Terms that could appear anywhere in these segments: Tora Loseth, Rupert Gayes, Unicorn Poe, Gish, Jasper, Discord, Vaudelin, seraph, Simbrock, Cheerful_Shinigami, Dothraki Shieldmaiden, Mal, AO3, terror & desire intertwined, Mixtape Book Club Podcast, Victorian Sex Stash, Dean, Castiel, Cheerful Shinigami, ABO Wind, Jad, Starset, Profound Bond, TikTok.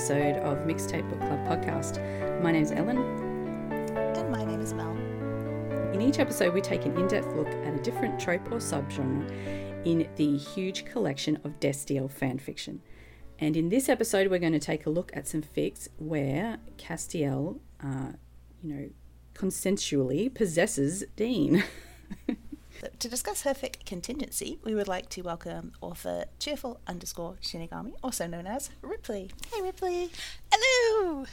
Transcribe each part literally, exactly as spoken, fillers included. episode of Mixtape Book Club Podcast. My name's Ellen. And my name is Mel. In each episode, we take an in-depth look at a different trope or subgenre in the huge collection of Destiel fanfiction. And in this episode, we're going to take a look at some fics where Castiel, uh, you know, consensually possesses Dean. To discuss her fic Contingency, we would like to welcome author Cheerful underscore Shinigami, also known as Ripley. Hey, Ripley. Hello.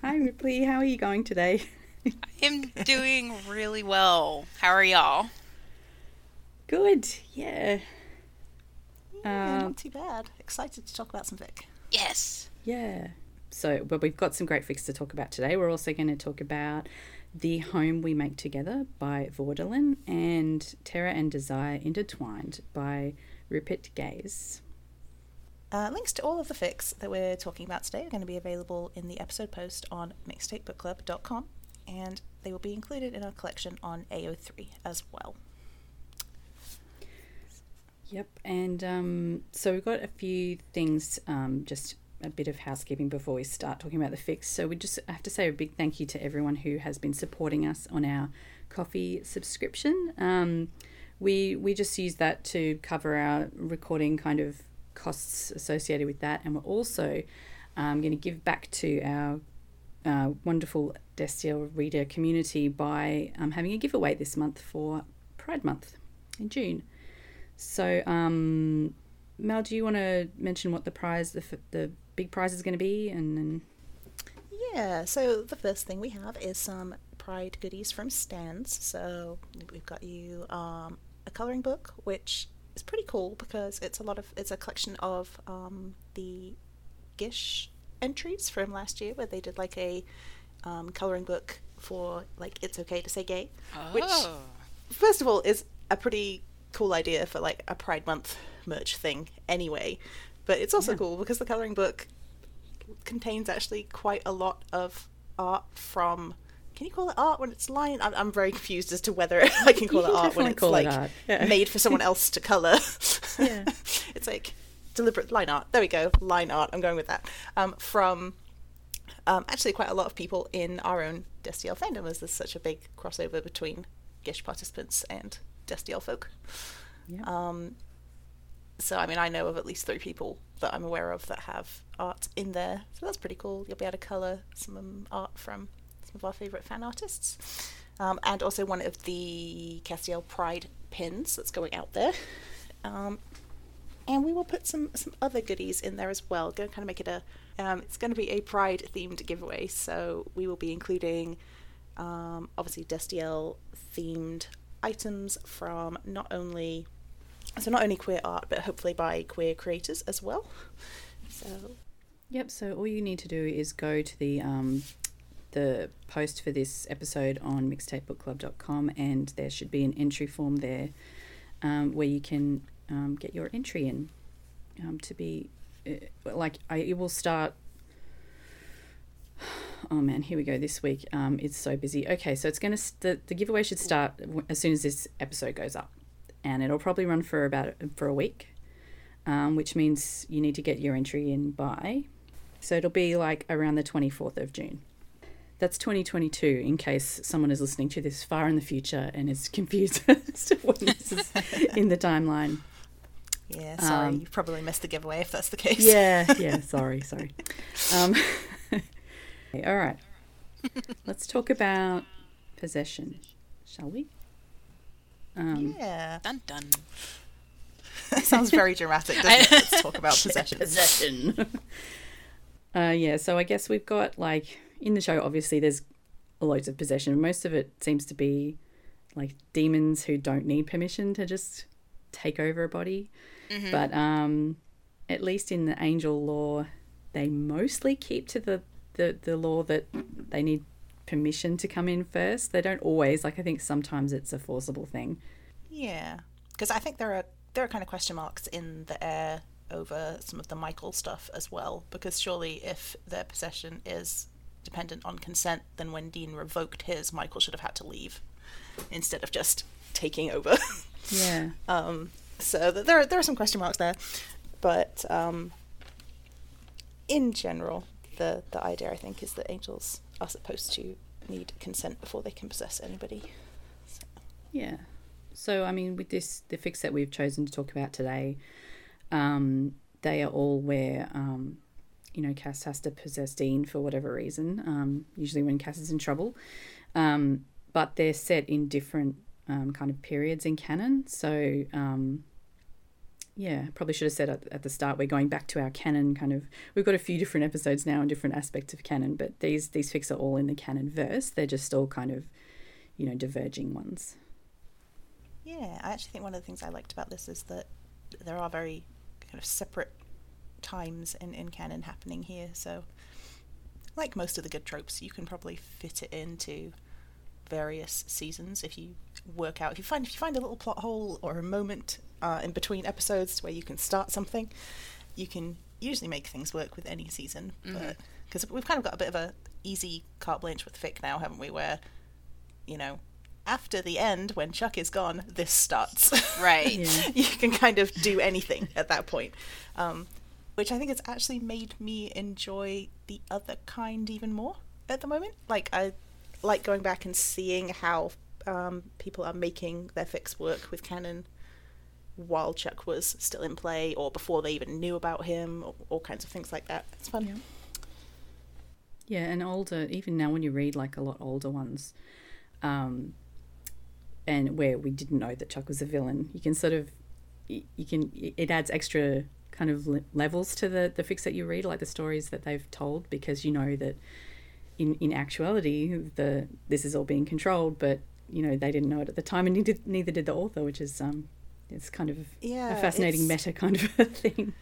Hi, Ripley. How are you going today? I am doing really well. How are y'all? Good. Yeah. Yeah, um, not too bad. Excited to talk about some fic. Yes. Yeah. So, but we've got some great fics to talk about today. We're also going to talk about The Home We Make Together by Vaudelin and Terror and Desire Intertwined by Rupert Gayes. Uh, links to all of the fics that we're talking about today are going to be available in the episode post on mixtape book club dot com, and they will be included in our collection on A O three as well. Yep, and um, so we've got a few things, um, just a bit of housekeeping before we start talking about the fix. So we just have to say a big thank you to everyone who has been supporting us on our coffee subscription. Um, we we just use that to cover our recording kind of costs associated with that, and we're also um, going to give back to our uh, wonderful Destiel reader community by um, having a giveaway this month for Pride Month in June. So, um, Mel, do you want to mention what the prize, the the big prize is going to be? And then... Yeah, so the first thing we have is some Pride goodies from stands. So we've got you um, a colouring book, which is pretty cool because it's a lot of it's a collection of um, the Gish entries from last year, where they did like a um, colouring book for like It's Okay to Say Gay, oh. which first of all is a pretty cool idea for like a Pride Month merch thing anyway, but it's also yeah. cool because the coloring book contains actually quite a lot of art from, can you call it art when it's lion? I'm, I'm very confused as to whether I can call you it art when it's like it yeah. made for someone else to color. Yeah, it's like deliberate line art. There we go, line art. I'm going with that. Um, from um, actually quite a lot of people in our own Destiel fandom, as there's such a big crossover between Gish participants and Destiel folk. Yeah. Um, so I mean, I know of at least three people that I'm aware of that have art in there, so that's pretty cool. You'll be able to colour some um, art from some of our favourite fan artists, um, and also one of the Castiel Pride pins that's going out there, um, and we will put some some other goodies in there as well. Going to kind of make it a um, it's going to be a Pride themed giveaway, so we will be including um, obviously Destiel themed items from not only so not only queer art, but hopefully by queer creators as well. So yep, so all you need to do is go to the um the post for this episode on mixtape book club dot com, and there should be an entry form there um where you can um get your entry in um to be uh, like I it will start oh man, here we go this week. Um, it's so busy. Okay, so it's going to, the, the giveaway should start as soon as this episode goes up, and it'll probably run for about, for a week, um, which means you need to get your entry in by, so it'll be like around the twenty-fourth of June. That's twenty twenty-two, in case someone is listening to this far in the future and is confused as to when this is in the timeline. Yeah, sorry, um, you probably missed the giveaway if that's the case. Yeah, yeah, sorry, sorry. Um, all right, let's talk about possession, shall we? Um, yeah. Dun dun. That sounds very dramatic, doesn't it? Let's talk about possession. Possession. uh, yeah, so I guess we've got, like, in the show, obviously, there's loads of possession. Most of it seems to be, like, demons who don't need permission to just take over a body. Mm-hmm. But um, at least in the angel lore, they mostly keep to the the the law that they need permission to come in first. They don't always, like, I think sometimes it's a forcible thing. Yeah, because I think there are there are kind of question marks in the air over some of the Michael stuff as well, because surely if their possession is dependent on consent, then when Dean revoked his, Michael should have had to leave instead of just taking over. Yeah. um so there are, there are some question marks there, but um in general, the, the idea, I think, is that angels are supposed to need consent before they can possess anybody. So. Yeah. So, I mean, with this, the fics that we've chosen to talk about today, um, they are all where, um, you know, Cass has to possess Dean for whatever reason, um, usually when Cass is in trouble. Um, but they're set in different um, kind of periods in canon. So, um, yeah, probably should have said at, at the start, we're going back to our canon kind of, we've got a few different episodes now and different aspects of canon, but these, these fics are all in the canon verse. They're just all kind of, you know, diverging ones. Yeah, I actually think one of the things I liked about this is that there are very kind of separate times in, in canon happening here. So, like most of the good tropes, you can probably fit it into various seasons if you work out, if you find if you find a little plot hole or a moment uh, in between episodes where you can start something, you can usually make things work with any season. But because we've kind of got a bit of a easy carte blanche with fic now, haven't we? Where, you know, after the end, when Chuck is gone, this starts. Right. Yeah. You can kind of do anything at that point. Um, which I think has actually made me enjoy the other kind even more at the moment. Like, I like going back and seeing how um, people are making their fics work with canon while Chuck was still in play or before they even knew about him, or all kinds of things like that. It's fun. Yeah. Yeah, and older, even now when you read, like, a lot older ones, um, and where we didn't know that Chuck was a villain, you can sort of, you can, it adds extra kind of levels to the, the fics that you read, like the stories that they've told, because you know that in, in actuality, the this is all being controlled, but, you know, they didn't know it at the time, and neither, neither did the author, which is, um, it's kind of yeah, a fascinating meta kind of a thing.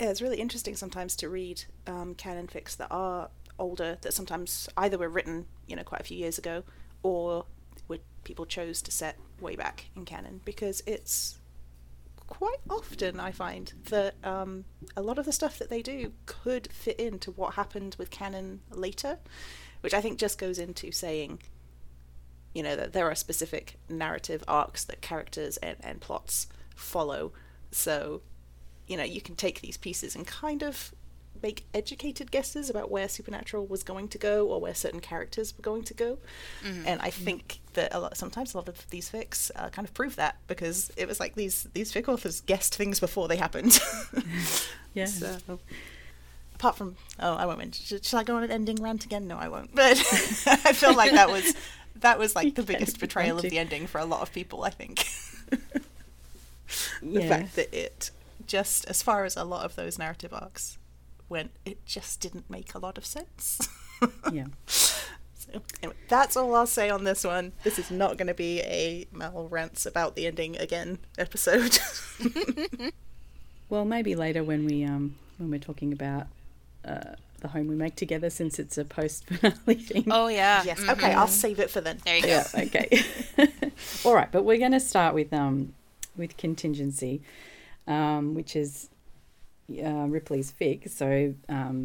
Yeah, it's really interesting sometimes to read um, canon fics that are older, that sometimes either were written, you know, quite a few years ago, or were people chose to set way back in canon, because it's quite often I find that um, a lot of the stuff that they do could fit into what happened with canon later, which I think just goes into saying, you know, that there are specific narrative arcs that characters and, and plots follow. So, you know, you can take these pieces and kind of make educated guesses about where Supernatural was going to go or where certain characters were going to go. Mm-hmm. And I think that a lot, sometimes a lot of these fics uh, kind of prove that, because it was like these these fic authors guessed things before they happened. Yeah. So, apart from, oh, I won't mention, should, should I go on an ending rant again? No, I won't. But I feel like that was, that was like the biggest betrayal of the ending for a lot of people, I think. The yeah. fact that it, just as far as a lot of those narrative arcs went, it just didn't make a lot of sense. Yeah. So anyway, that's all I'll say on this one. This is not going to be a Mal rants about the ending again episode. Well, maybe later when we um when we're talking about uh the home we make together, since it's a post finale thing. Oh yeah. Yes. Mm-hmm. Okay, I'll save it for then. There you go. Yeah. Okay. All right, but we're going to start with um with Contingency, um which is Uh, Ripley's fic, so um,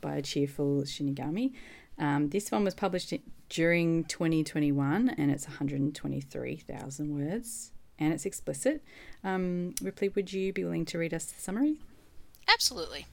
by Cheerful Shinigami. Um, this one was published in, during twenty twenty-one, and it's one hundred twenty-three thousand words, and it's explicit. Um, Ripley, would you be willing to read us the summary? Absolutely.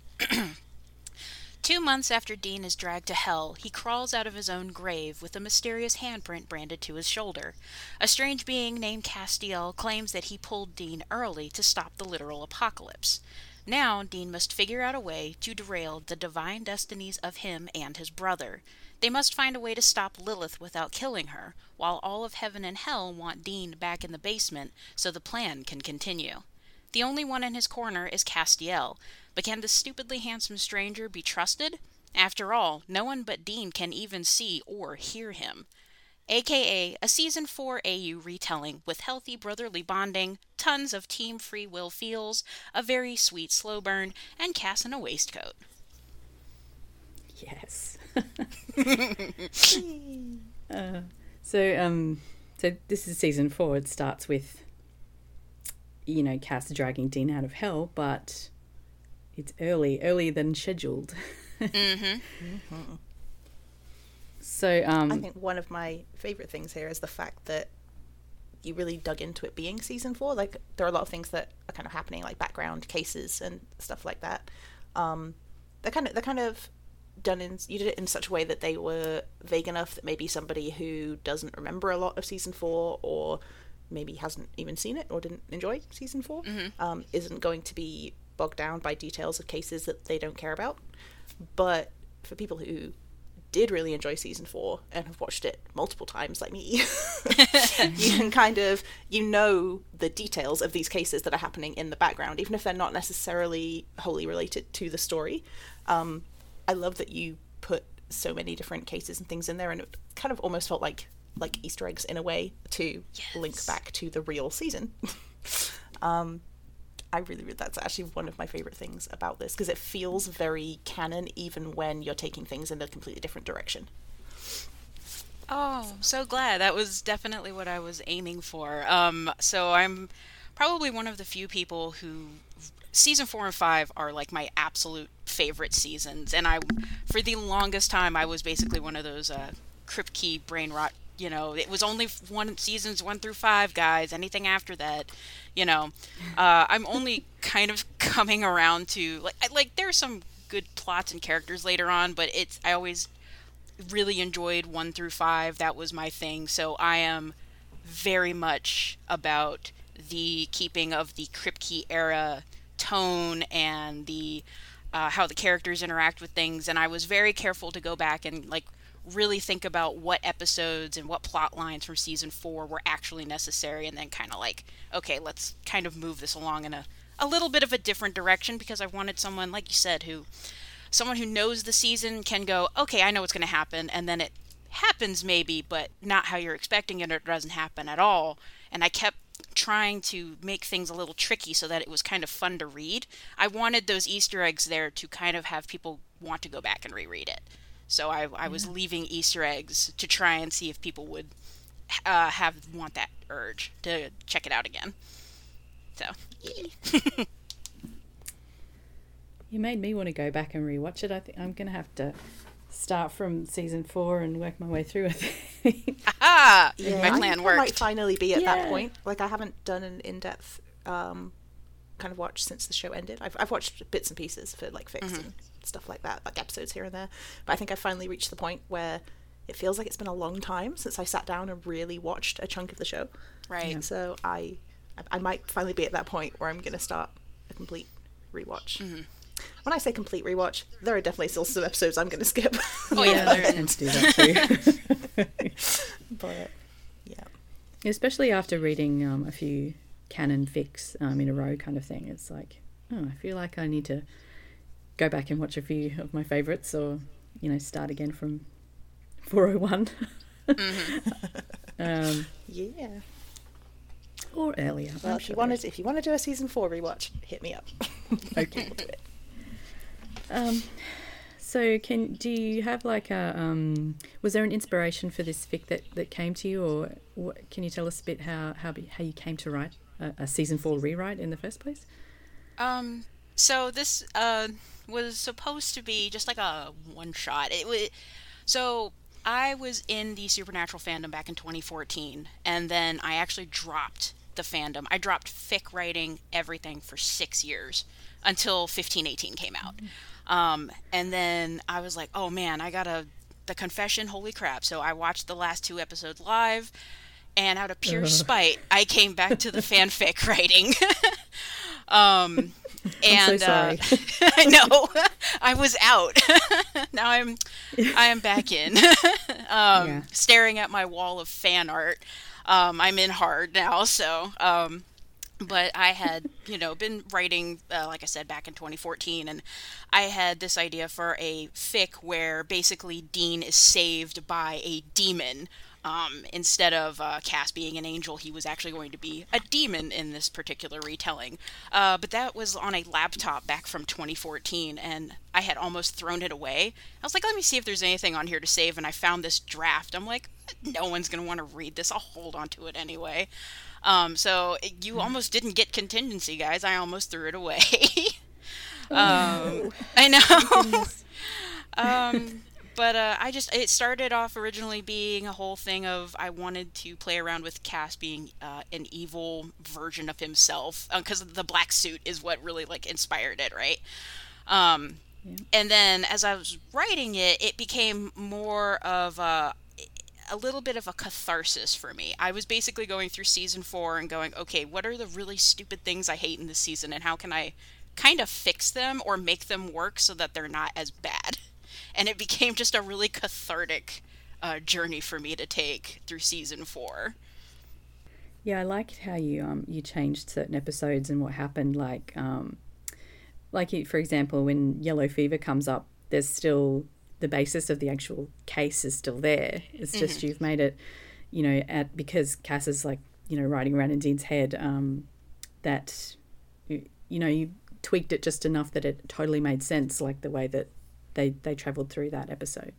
Two months after Dean is dragged to hell, he crawls out of his own grave with a mysterious handprint branded to his shoulder. A strange being named Castiel claims that he pulled Dean early to stop the literal apocalypse. Now, Dean must figure out a way to derail the divine destinies of him and his brother. They must find a way to stop Lilith without killing her, while all of heaven and hell want Dean back in the basement so the plan can continue. The only one in his corner is Castiel, but can the stupidly handsome stranger be trusted? After all, no one but Dean can even see or hear him. A K A a season four A U retelling with healthy brotherly bonding, tons of team free will feels, a very sweet slow burn, and Cass in a waistcoat. Yes. uh, so, um, so this is season four. It starts with, you know, Cass dragging Dean out of hell, but it's early, earlier than scheduled. Mm-hmm. Mm-hmm. So um, I think one of my favourite things here is the fact that you really dug into it being season four. Like, there are a lot of things that are kind of happening, like background cases and stuff like that. Um, they're kind of they're kind of done in you did it in such a way that they were vague enough that maybe somebody who doesn't remember a lot of season four, or maybe hasn't even seen it or didn't enjoy season four, mm-hmm. um, isn't going to be bogged down by details of cases that they don't care about. But for people who did really enjoy season four and have watched it multiple times like me, you can kind of, you know, the details of these cases that are happening in the background, even if they're not necessarily wholly related to the story. Um, I love that you put so many different cases and things in there, and it kind of almost felt like like Easter eggs in a way to yes. link back to the real season. um, I really, really, that's actually one of my favorite things about this, because it feels very canon even when you're taking things in a completely different direction. Oh, I'm so glad. That was definitely what I was aiming for. Um, so I'm probably one of the few people who... Season four and five are like my absolute favorite seasons, and I, for the longest time, I was basically one of those uh, Crypt Key brain rot. You know, it was only one seasons one through five, guys. Anything after that, you know, uh, I'm only kind of coming around to like like there's some good plots and characters later on, but it's I always really enjoyed one through five. That was my thing. So I am very much about the keeping of the Crypt Key era tone and the uh, how the characters interact with things, and I was very careful to go back and like really think about what episodes and what plot lines from season four were actually necessary, and then kind of like, okay, let's kind of move this along in a, a little bit of a different direction, because I wanted someone, like you said, who someone who knows the season can go, okay, I know what's going to happen, and then it happens maybe, but not how you're expecting it, or it doesn't happen at all. And I kept trying to make things a little tricky so that it was kind of fun to read. I wanted those Easter eggs there to kind of have people want to go back and reread it. So I, I was leaving Easter eggs to try and see if people would uh, have want that urge to check it out again. So you made me want to go back and rewatch it. I think I'm gonna have to start from season four and work my way through, I think. Aha! Yeah. My plan I worked. I might finally be at yeah. that point. Like, I haven't done an in-depth um, kind of watch since the show ended. I've, I've watched bits and pieces for, like, fixing mm-hmm. stuff like that, like episodes here and there. But I think I finally reached the point where it feels like it's been a long time since I sat down and really watched a chunk of the show. Right. Yeah. So I, I might finally be at that point where I'm going to start a complete rewatch. Mm-hmm. When I say complete rewatch, there are definitely still some episodes I'm going to skip. Oh yeah, they're going to do that too. But yeah, especially after reading um, a few canon fics um, in a row, kind of thing. It's like, oh, I feel like I need to go back and watch a few of my favourites, or you know, start again from four oh one. Mm-hmm. um, yeah. Or earlier. Well, I'm if sure. you wanted, if you want to do a season four rewatch, hit me up. Okay, we'll do it. Um, so can do you have like a um, was there an inspiration for this fic that, that came to you, or what, can you tell us a bit how how, how you came to write a, a season four rewrite in the first place? Um, so this uh, was supposed to be just like a one shot. It was so I was in the Supernatural fandom back in twenty fourteen, and then I actually dropped the fandom. I dropped fic writing, everything for six years until fifteen eighteen came out. Mm-hmm. Um, and then I was like, oh man, I got a, the confession, holy crap. So I watched the last two episodes live, and out of pure uh. spite, I came back to the fanfic writing. um, and, I'm so sorry. uh, I know I was out. Now I'm, I am back in, um, yeah. staring at my wall of fan art. Um, I'm in hard now. So, um, but I had, you know, been writing, uh, like I said, back in twenty fourteen, and I had this idea for a fic where basically Dean is saved by a demon. Um, instead of uh, Cass being an angel, he was actually going to be a demon in this particular retelling. Uh, but that was on a laptop back from twenty fourteen, and I had almost thrown it away. I was like, let me see if there's anything on here to save, and I found this draft. I'm like, no one's going to want to read this. I'll hold on to it anyway. Um, so you almost didn't get contingency, guys. I almost threw it away. um, I know. um, but uh, I just, it started off originally being a whole thing of I wanted to play around with Cass being uh, an evil version of himself, because uh, the black suit is what really like inspired it, right? Um, Yeah. And then as I was writing it, it became more of a, a little bit of a catharsis for me. I was basically going through season four and going, okay, what are the really stupid things I hate in this season, and how can I kind of fix them or make them work so that they're not as bad? And it became just a really cathartic uh, journey for me to take through season four. Yeah, I liked how you um you changed certain episodes and what happened. Like um, like you, for example, when yellow fever comes up, there's still the basis of the actual case is still there. It's just mm-hmm. you've made it, you know, at because Cass is like, you know, riding around in Dean's head. Um, that you, you know you tweaked it just enough that it totally made sense, like the way that they they traveled through that episode.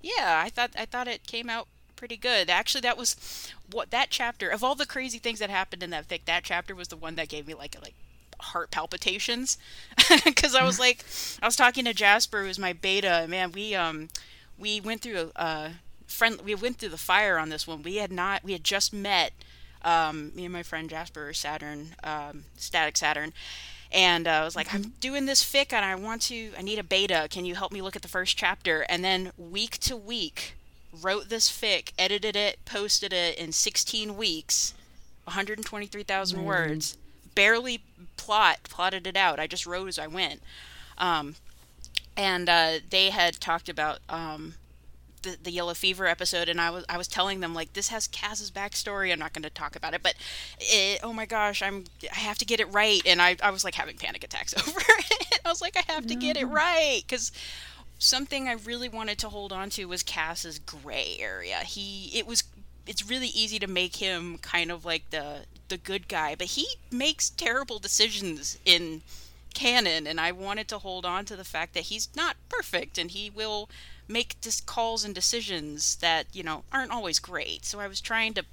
Yeah, I thought I thought it came out pretty good. Actually, that was what that chapter of all the crazy things that happened in that fic. That chapter was the one that gave me like like heart palpitations because I was like, I was talking to Jasper, who's my beta. Man, we um we went through a uh, friend. We went through the fire on this one. We had not. We had just met. Um, me and my friend Jasper, Saturn, um, Static Saturn, and uh, I was like, mm-hmm. I'm doing this fic, and I want to. I need a beta. Can you help me look at the first chapter? And then week to week. Wrote this fic, edited it, posted it in sixteen weeks, one hundred twenty-three thousand mm. words, barely plot, plotted it out. I just wrote as I went. Um, and uh, they had talked about um, the, the yellow fever episode, and I was I was telling them, like, this has Cass's backstory. I'm not going to talk about it, but it, oh my gosh, I'm I have to get it right. And I, I was like having panic attacks over it. I was like, I have to get it right, because something I really wanted to hold on to was Cass's gray area. He, it was, it's really easy to make him kind of like the the good guy, but he makes terrible decisions in canon, and I wanted to hold on to the fact that he's not perfect, and he will make dis- calls and decisions that, you know, aren't always great. So I was trying to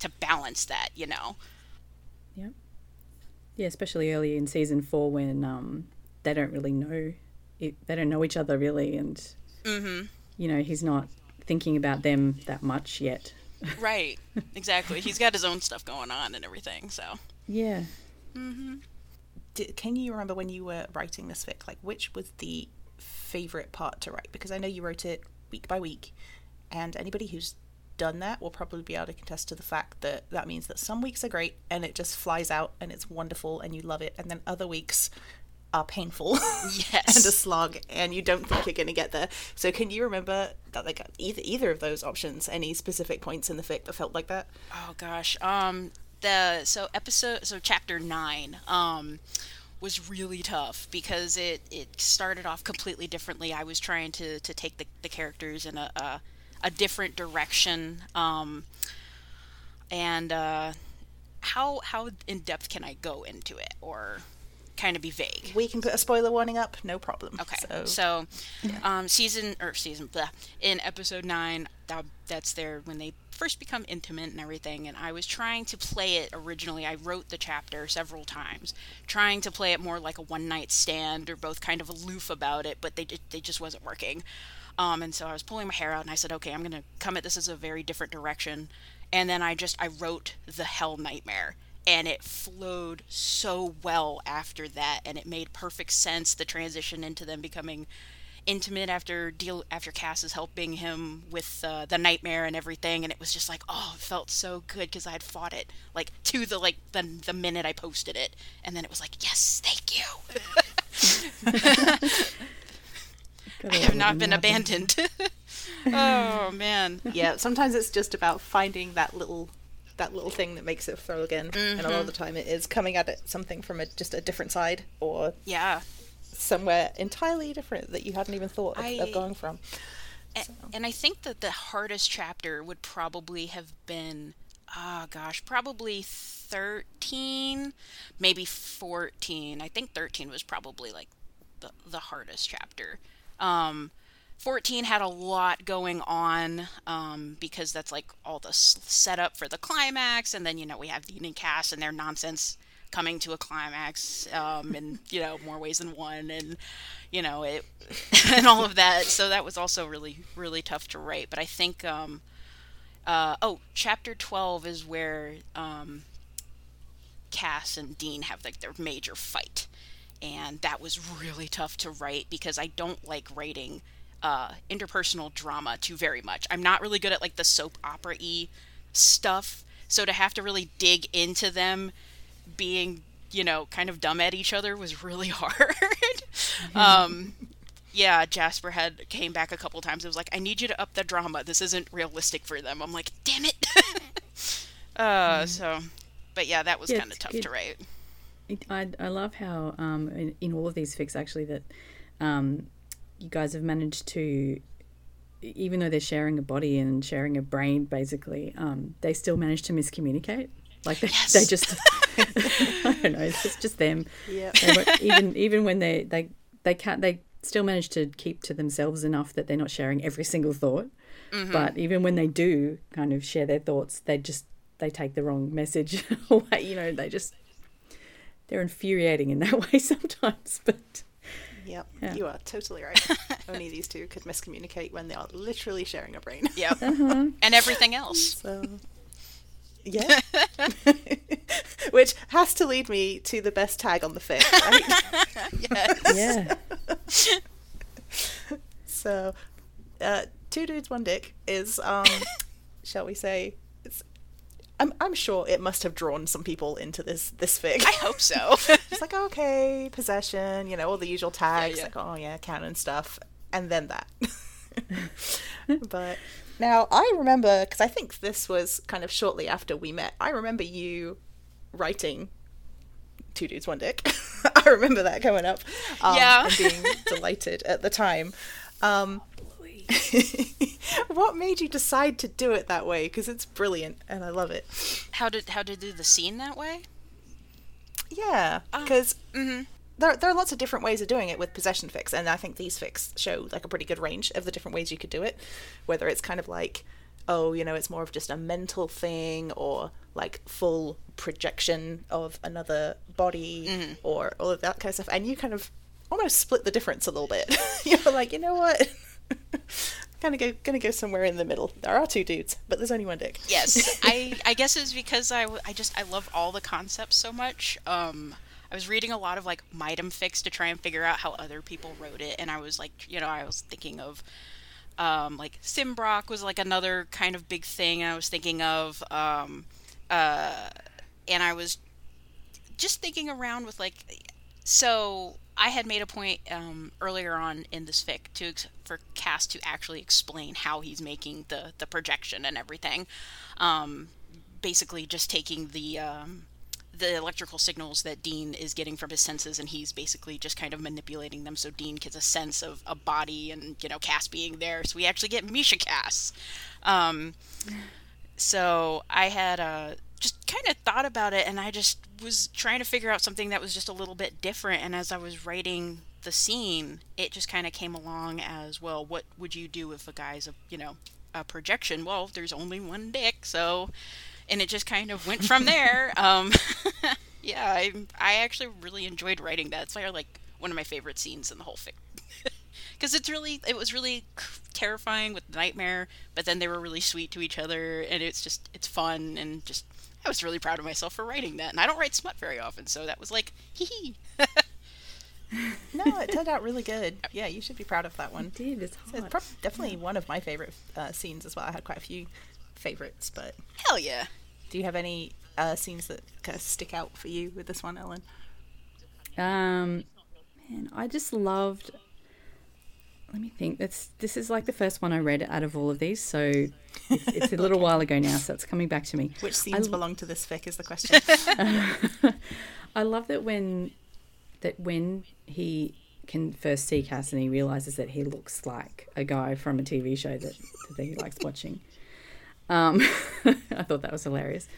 to balance that, you know. Yeah. Yeah, especially early in season four when um they don't really know. It, they don't know each other really, and mm-hmm. you know, he's not thinking about them that much yet. Right, exactly. He's got his own stuff going on and everything, so yeah. Mm-hmm. Did, can you remember when you were writing this fic, like which was the favorite part to write? Because I know you wrote it week by week, and anybody who's done that will probably be able to contest to the fact that that means that some weeks are great and it just flies out and it's wonderful and you love it, and then other weeks are painful. Yes. And a slog, and you don't think you're going to get there. So can you remember that, like either either of those options, any specific points in the fic that felt like that? Oh gosh. Um the so episode so chapter nine um was really tough because it it started off completely differently. I was trying to to take the, the characters in a, a a different direction. Um and uh how how in depth can I go into it, or kind of be vague? We can put a spoiler warning up, no problem. Okay. So, so yeah. um, season or season blah, in episode nine, that, that's there when they first become intimate and everything. And I was trying to play it originally. I wrote the chapter several times, trying to play it more like a one night stand, or both kind of aloof about it, but they they just wasn't working. Um, and so I was pulling my hair out, and I said, okay, I'm going to come at this as a very different direction. And then I just I wrote the Hell Nightmare. And it flowed so well after that, and it made perfect sense, the transition into them becoming intimate after deal after Cass is helping him with uh, the nightmare and everything. And it was just like, oh, it felt so good because I had fought it like to the like the, the minute I posted it, and then it was like, yes, thank you. I have not been abandoned. Oh man. Yeah, sometimes it's just about finding that little that little thing that makes it flow again. Mm-hmm. And a lot of the time it is coming at it something from a, just a different side, or yeah, somewhere entirely different that you hadn't even thought of, I, of going from. And, so. and I think that the hardest chapter would probably have been, oh gosh, probably thirteen, maybe fourteen. I think thirteen was probably like the, the hardest chapter. Um, fourteen had a lot going on, um, because that's like all the s- setup for the climax, and then, you know, we have Dean and Cass and their nonsense coming to a climax, um, and, you know, more ways than one, and, you know, it and all of that. So that was also really, really tough to write. But I think, um, uh, oh, chapter twelve is where um, Cass and Dean have like their major fight. and that was really tough to write because I don't like writing uh, interpersonal drama too very much. I'm not really good at like the soap opera-y stuff, so to have to really dig into them being, you know, kind of dumb at each other was really hard. um, yeah, Jasper had came back a couple times. It was like, I need you to up the drama. This isn't realistic for them. I'm like, damn it. uh, mm. So, but yeah, that was yeah, kind of tough it, to write. It, I, I love how um, in, in all of these fics, actually, that um, you guys have managed to, even though they're sharing a body and sharing a brain, basically, um, they still manage to miscommunicate. Like they, yes. they just, I don't know, it's just them. Yeah. Even even when they they they can't, they still manage to keep to themselves enough that they're not sharing every single thought. Mm-hmm. But even when they do kind of share their thoughts, they just they take the wrong message away. You know, they just they're infuriating in that way sometimes. But yep, yeah, you are totally right. Only these two could miscommunicate when they are literally sharing a brain. Yep, uh-huh. And everything else. So. Yeah. Which has to lead me to the best tag on the fic, right? Yes. Yeah. So, uh, two dudes, one dick is, um, shall we say, it's, I'm I'm sure it must have drawn some people into this, this fic. I hope so. It's like, okay, possession, you know, all the usual tags, yeah, yeah. like, oh yeah, canon stuff, and then that. But... Now, I remember, because I think this was kind of shortly after we met, I remember you writing Two Dudes, One Dick. I remember that coming up. Um, yeah. And being delighted at the time. Um, what made you decide to do it that way? Because it's brilliant, and I love it. How did how to do the scene that way? Yeah, because... Um, mm-hmm. There, there are lots of different ways of doing it with possession fics, and I think these fics show like a pretty good range of the different ways you could do it, whether it's kind of like, oh, you know, it's more of just a mental thing, or like full projection of another body, mm-hmm. or all of that kind of stuff. And you kind of almost split the difference a little bit. You're like, you know what? Kind of go, gonna go somewhere in the middle. There are two dudes, but there's only one dick. Yes, I, I guess it's because I, I just I love all the concepts so much. Um. I was reading a lot of, like, Midem fics to try and figure out how other people wrote it, and I was, like, you know, I was thinking of, um, like, Simbrock was, like, another kind of big thing I was thinking of, um, uh, and I was just thinking around with, like, so I had made a point um, earlier on in this fic to for Cass to actually explain how he's making the, the projection and everything, um, basically just taking the... Um, the electrical signals that Dean is getting from his senses, and he's basically just kind of manipulating them so Dean gets a sense of a body and, you know, Cass being there. So we actually get Misha Cass. Um, so I had uh, just kind of thought about it, and I just was trying to figure out something that was just a little bit different. And as I was writing the scene, it just kind of came along as, well, what would you do if a guy's, a, you know, a projection? Well, there's only one dick, so... And it just kind of went from there. Um, yeah, I, I actually really enjoyed writing that. It's like one of my favorite scenes in the whole fic. Because it's really, it was really terrifying with the nightmare, but then they were really sweet to each other, and it's just, it's fun, and just, I was really proud of myself for writing that. And I don't write smut very often, so that was like, hee hee. No, it turned out really good. Yeah, you should be proud of that one. It did, it's hot. So it's pro- definitely one of my favorite uh, scenes as well. I had quite a few favorites, but... Hell yeah! Do you have any uh, scenes that kind of stick out for you with this one, Ellen? Um, man, I just loved. Let me think. That's this is like the first one I read out of all of these, so it's, it's a little okay. while ago now, so it's coming back to me. Which scenes I, belong to this fic is the question. uh, I love that when that when he can first see Cass and he realizes that he looks like a guy from a T V show that, that he likes watching. Um, I thought that was hilarious.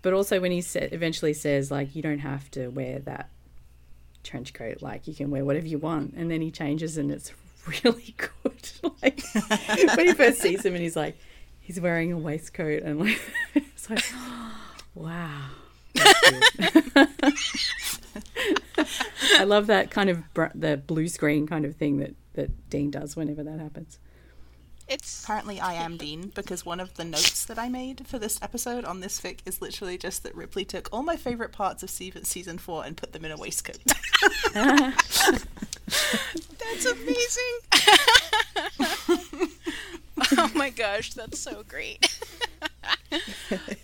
But also when he said, eventually says, like, you don't have to wear that trench coat. Like, you can wear whatever you want. And then he changes and it's really good. Like, when he first sees him and he's like, he's wearing a waistcoat. And like, it's like, oh, wow. I love that kind of br- the blue screen kind of thing that, that Dean does whenever that happens. It's Apparently I am Dean, because one of the notes that I made for this episode on this fic is literally just that Ripley took all my favourite parts of season four and put them in a waistcoat. That's amazing! Oh my gosh, that's so great.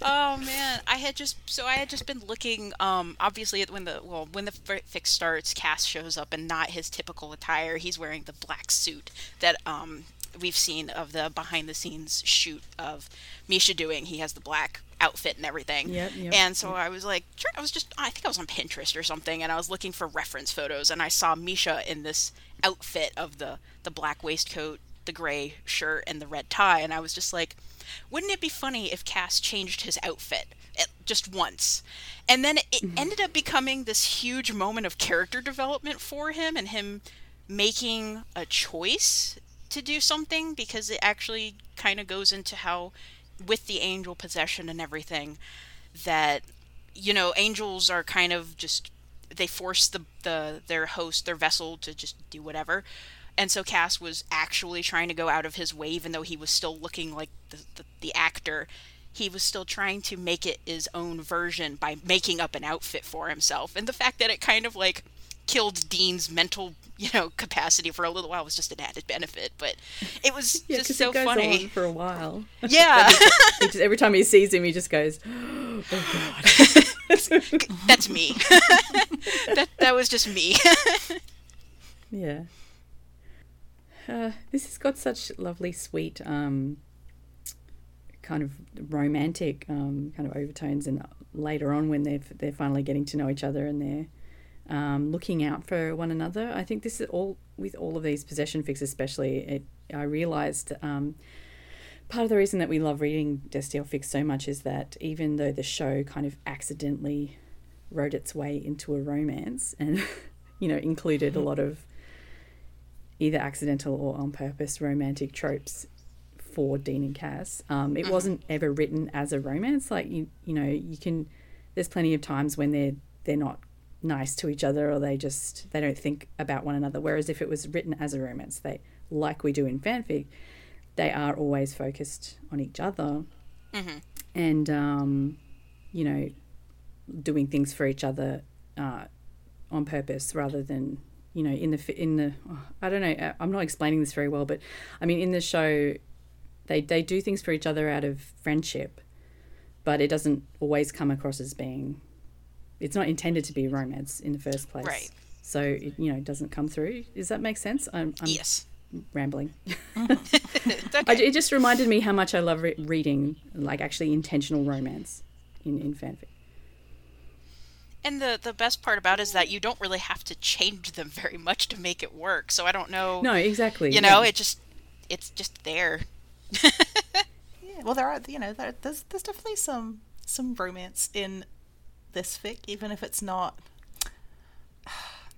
Oh man, I had just so I had just been looking um obviously at when the well when the fic starts, Cass shows up in not his typical attire. He's wearing the black suit that um we've seen of the behind the scenes shoot of Misha doing. He has the black outfit and everything. Yep, yep, and so yep. I was like, sure, I was just I think I was on Pinterest or something, and I was looking for reference photos, and I saw Misha in this outfit of the the black waistcoat, the gray shirt, and the red tie, and I was just like, wouldn't it be funny if Cass changed his outfit just once? And then it ended up becoming this huge moment of character development for him and him making a choice to do something, because it actually kind of goes into how, with the angel possession and everything, that, you know, angels are kind of just, they force the, the their host, their vessel, to just do whatever. And so Cass was actually trying to go out of his way, even though he was still looking like the, the, the actor. He was still trying to make it his own version by making up an outfit for himself. And the fact that it kind of like killed Dean's mental, you know, capacity for a little while was just an added benefit. But it was yeah, just so it goes funny on for a while. Yeah. just, just, every time he sees him, he just goes, "Oh God, that's me." that that was just me. Yeah. Uh, this has got such lovely, sweet, um, kind of romantic um, kind of overtones, and later on when they're they're finally getting to know each other and they're um, looking out for one another. I think this is all with all of these possession fics, especially. It, I realised um, part of the reason that we love reading Destiel fics so much is that even though the show kind of accidentally wrote its way into a romance and you know included a lot of either accidental or on purpose romantic tropes for Dean and Cass. Um, it wasn't ever written as a romance. Like you, you know, you can. There's plenty of times when they're they're not nice to each other, or they just they don't think about one another. Whereas if it was written as a romance, they like we do in fanfic, they are always focused on each other, mm-hmm. and um, you know, doing things for each other uh, on purpose rather than. You know, in the in the oh, I don't know. I'm not explaining this very well, but I mean, in the show, they they do things for each other out of friendship, but it doesn't always come across as being. It's not intended to be romance in the first place, right? So it, you know, doesn't come through. Does that make sense? I'm, I'm yes. Rambling. Okay. I, it just reminded me how much I love re- reading, like actually intentional romance, in in fanfic. And the, the best part about it is that you don't really have to change them very much to make it work. So I don't know. No, exactly. You know, yeah. it just it's just there. Yeah. Well, there are you know there, there's there's definitely some some romance in this fic, even if it's not. I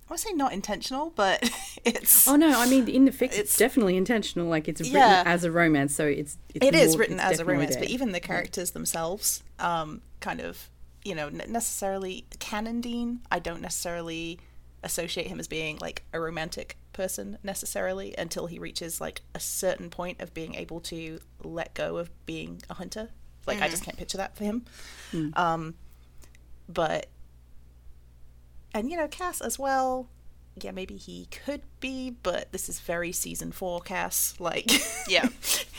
would say not intentional, but it's. Oh no! I mean, in the fic, it's, it's definitely intentional. Like it's written yeah. as a romance, so it's, it's it more, is written it's as a romance. There. But even the characters yeah. themselves, um, kind of. You know, necessarily canon Dean. I don't necessarily associate him as being like a romantic person necessarily until he reaches like a certain point of being able to let go of being a hunter. Like mm. I just can't picture that for him. Mm. Um, but and you know, Cass as well. Yeah, maybe he could be, but this is very season four Cass. Like, yeah,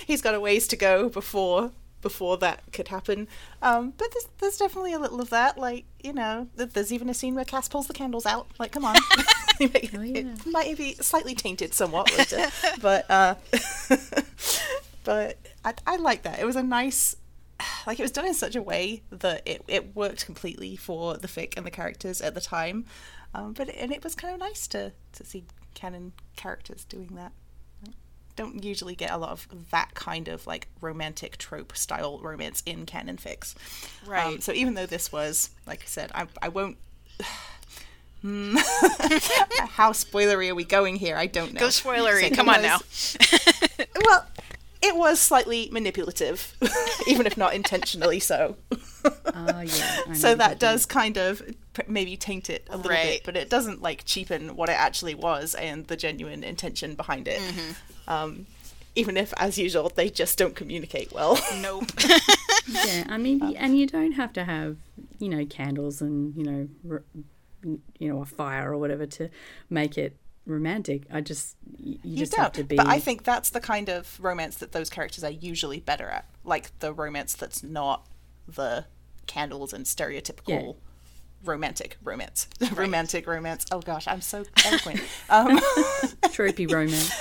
he's got a ways to go before. before that could happen. Um, but there's, there's definitely a little of that, like, you know, there's even a scene where Cass pulls the candles out, like, come on. it, oh, yeah. it might be slightly tainted somewhat later, but uh, but I, I like that. It was a nice, like, it was done in such a way that it, it worked completely for the fic and the characters at the time, um, but and it was kind of nice to, to see canon characters doing that. Don't usually get a lot of that kind of like romantic trope style romance in canon fics, right? Um, so even though this was, like I said, I I won't. How spoilery are we going here? I don't know. Go spoilery! So come was, on now. Well, it was slightly manipulative, even if not intentionally so. Oh yeah. I so that does kind of maybe taint it a little right. bit, but it doesn't like cheapen what it actually was and the genuine intention behind it. Mm-hmm. Um, even if, as usual, they just don't communicate well. Nope. Yeah, I mean, and you don't have to have, you know, candles and, you know, re- you know, a fire or whatever to make it romantic. I just you, you just don't. have to be. But I think that's the kind of romance that those characters are usually better at, like the romance that's not the candles and stereotypical. Yeah. Romantic romance. Right. Romantic romance. Oh gosh, I'm so eloquent. Um, Tropey romance.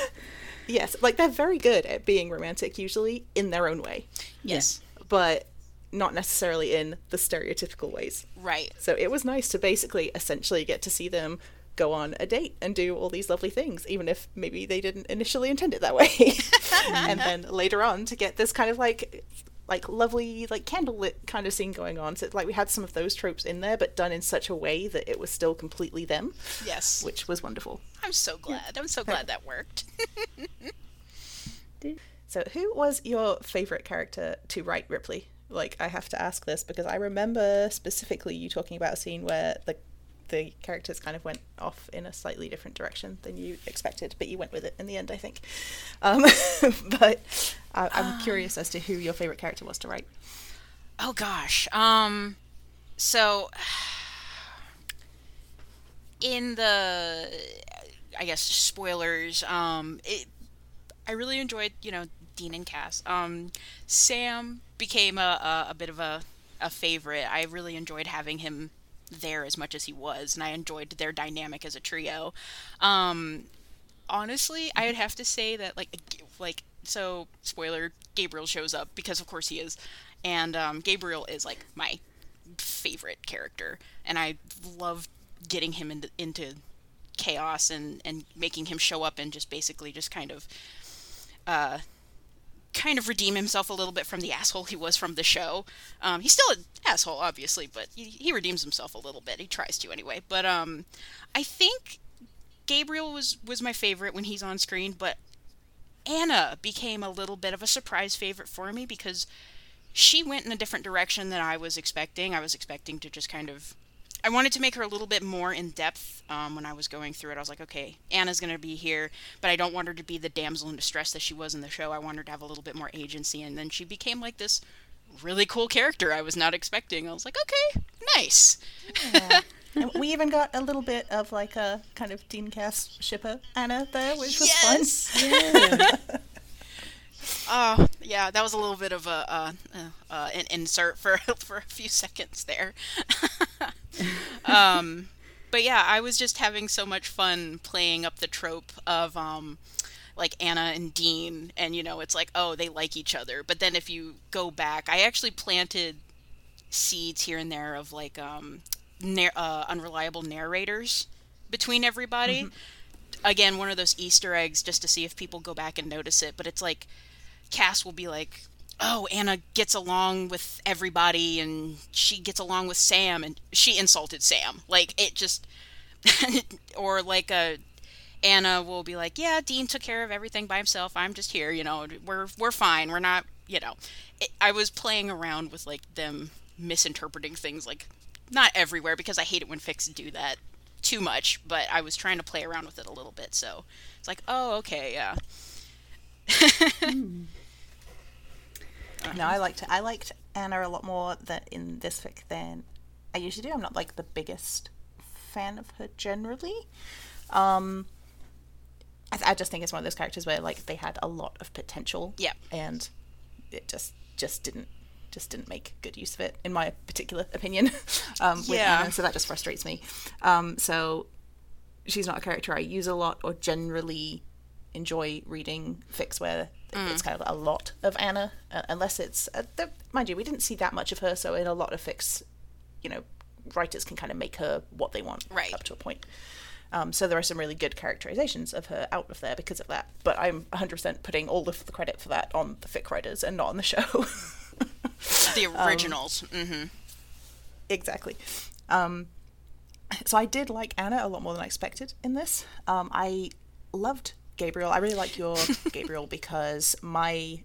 Yes, like they're very good at being romantic usually in their own way. Yes. But not necessarily in the stereotypical ways. Right. So it was nice to basically essentially get to see them go on a date and do all these lovely things, even if maybe they didn't initially intend it that way. And then later on to get this kind of like like lovely like candlelit kind of scene going on, so like we had some of those tropes in there but done in such a way that it was still completely them. Yes, which was wonderful. I'm so glad. I'm so glad that worked. So who was your favorite character to write, Ripley? Like, I have to ask this because I remember specifically you talking about a scene where the the characters kind of went off in a slightly different direction than you expected, but you went with it in the end, I think. Um, but I, I'm um, curious as to who your favorite character was to write. Oh gosh. Um, so in the, I guess, spoilers, um, it, I really enjoyed, you know, Dean and Cass. Um, Sam became a, a, a bit of a, a favorite. I really enjoyed having him there as much as he was, and I enjoyed their dynamic as a trio. Um, honestly, I would have to say that, like, like so, spoiler, Gabriel shows up, because of course he is, and um, Gabriel is, like, my favorite character, and I love getting him in, into chaos and, and making him show up and just basically just kind of, uh, kind of redeem himself a little bit from the asshole he was from the show. Um, he's still an asshole, obviously, but he, he redeems himself a little bit. He tries to anyway. But um, I think Gabriel was, was my favorite when he's on screen, but Anna became a little bit of a surprise favorite for me because she went in a different direction than I was expecting. I was expecting to just kind of... I wanted to make her a little bit more in-depth um, when I was going through it. I was like, okay, Anna's going to be here, but I don't want her to be the damsel in distress that she was in the show. I want her to have a little bit more agency, and then she became, like, this really cool character I was not expecting. I was like, okay, nice. Yeah. And we even got a little bit of, like, a kind of Dean Cass shipper Anna there, which was yes! fun. Yes! Yeah. Uh, yeah, that was a little bit of a uh, uh, uh, an insert for for a few seconds there. um, but yeah, I was just having so much fun playing up the trope of um, like Anna and Dean, and you know, it's like, oh, they like each other. But then if you go back, I actually planted seeds here and there of like um, na- uh, unreliable narrators between everybody. Mm-hmm. Again, one of those Easter eggs just to see if people go back and notice it. But it's like Cass will be like, oh, Anna gets along with everybody and she gets along with Sam and she insulted Sam. Like, it just... or like a, Anna will be like, yeah, Dean took care of everything by himself. I'm just here, you know, we're we're fine. We're not, you know. It, I was playing around with, like, them misinterpreting things, like, not everywhere, because I hate it when fics do that too much, but I was trying to play around with it a little bit, so it's like, oh, okay, yeah. mm. uh-huh. No, I liked I liked Anna a lot more that in this fic than I usually do. I'm not, like, the biggest fan of her generally. Um, I, th- I just think it's one of those characters where, like, they had a lot of potential, yeah, and it just just didn't just didn't make good use of it, in my particular opinion. um, with yeah. Anna, so that just frustrates me. Um, so she's not a character I use a lot or generally enjoy reading fics where mm. it's kind of a lot of Anna, uh, unless it's, uh, the, mind you, we didn't see that much of her, so in a lot of fics, you know, writers can kind of make her what they want, right, up to a point. Um, so there are some really good characterizations of her out of there because of that, but I'm one hundred percent putting all of the credit for that on the fic writers and not on the show. The originals. Um, mm-hmm. Exactly. Um, so I did like Anna a lot more than I expected in this. Um, I loved Gabriel. I really like your Gabriel because my...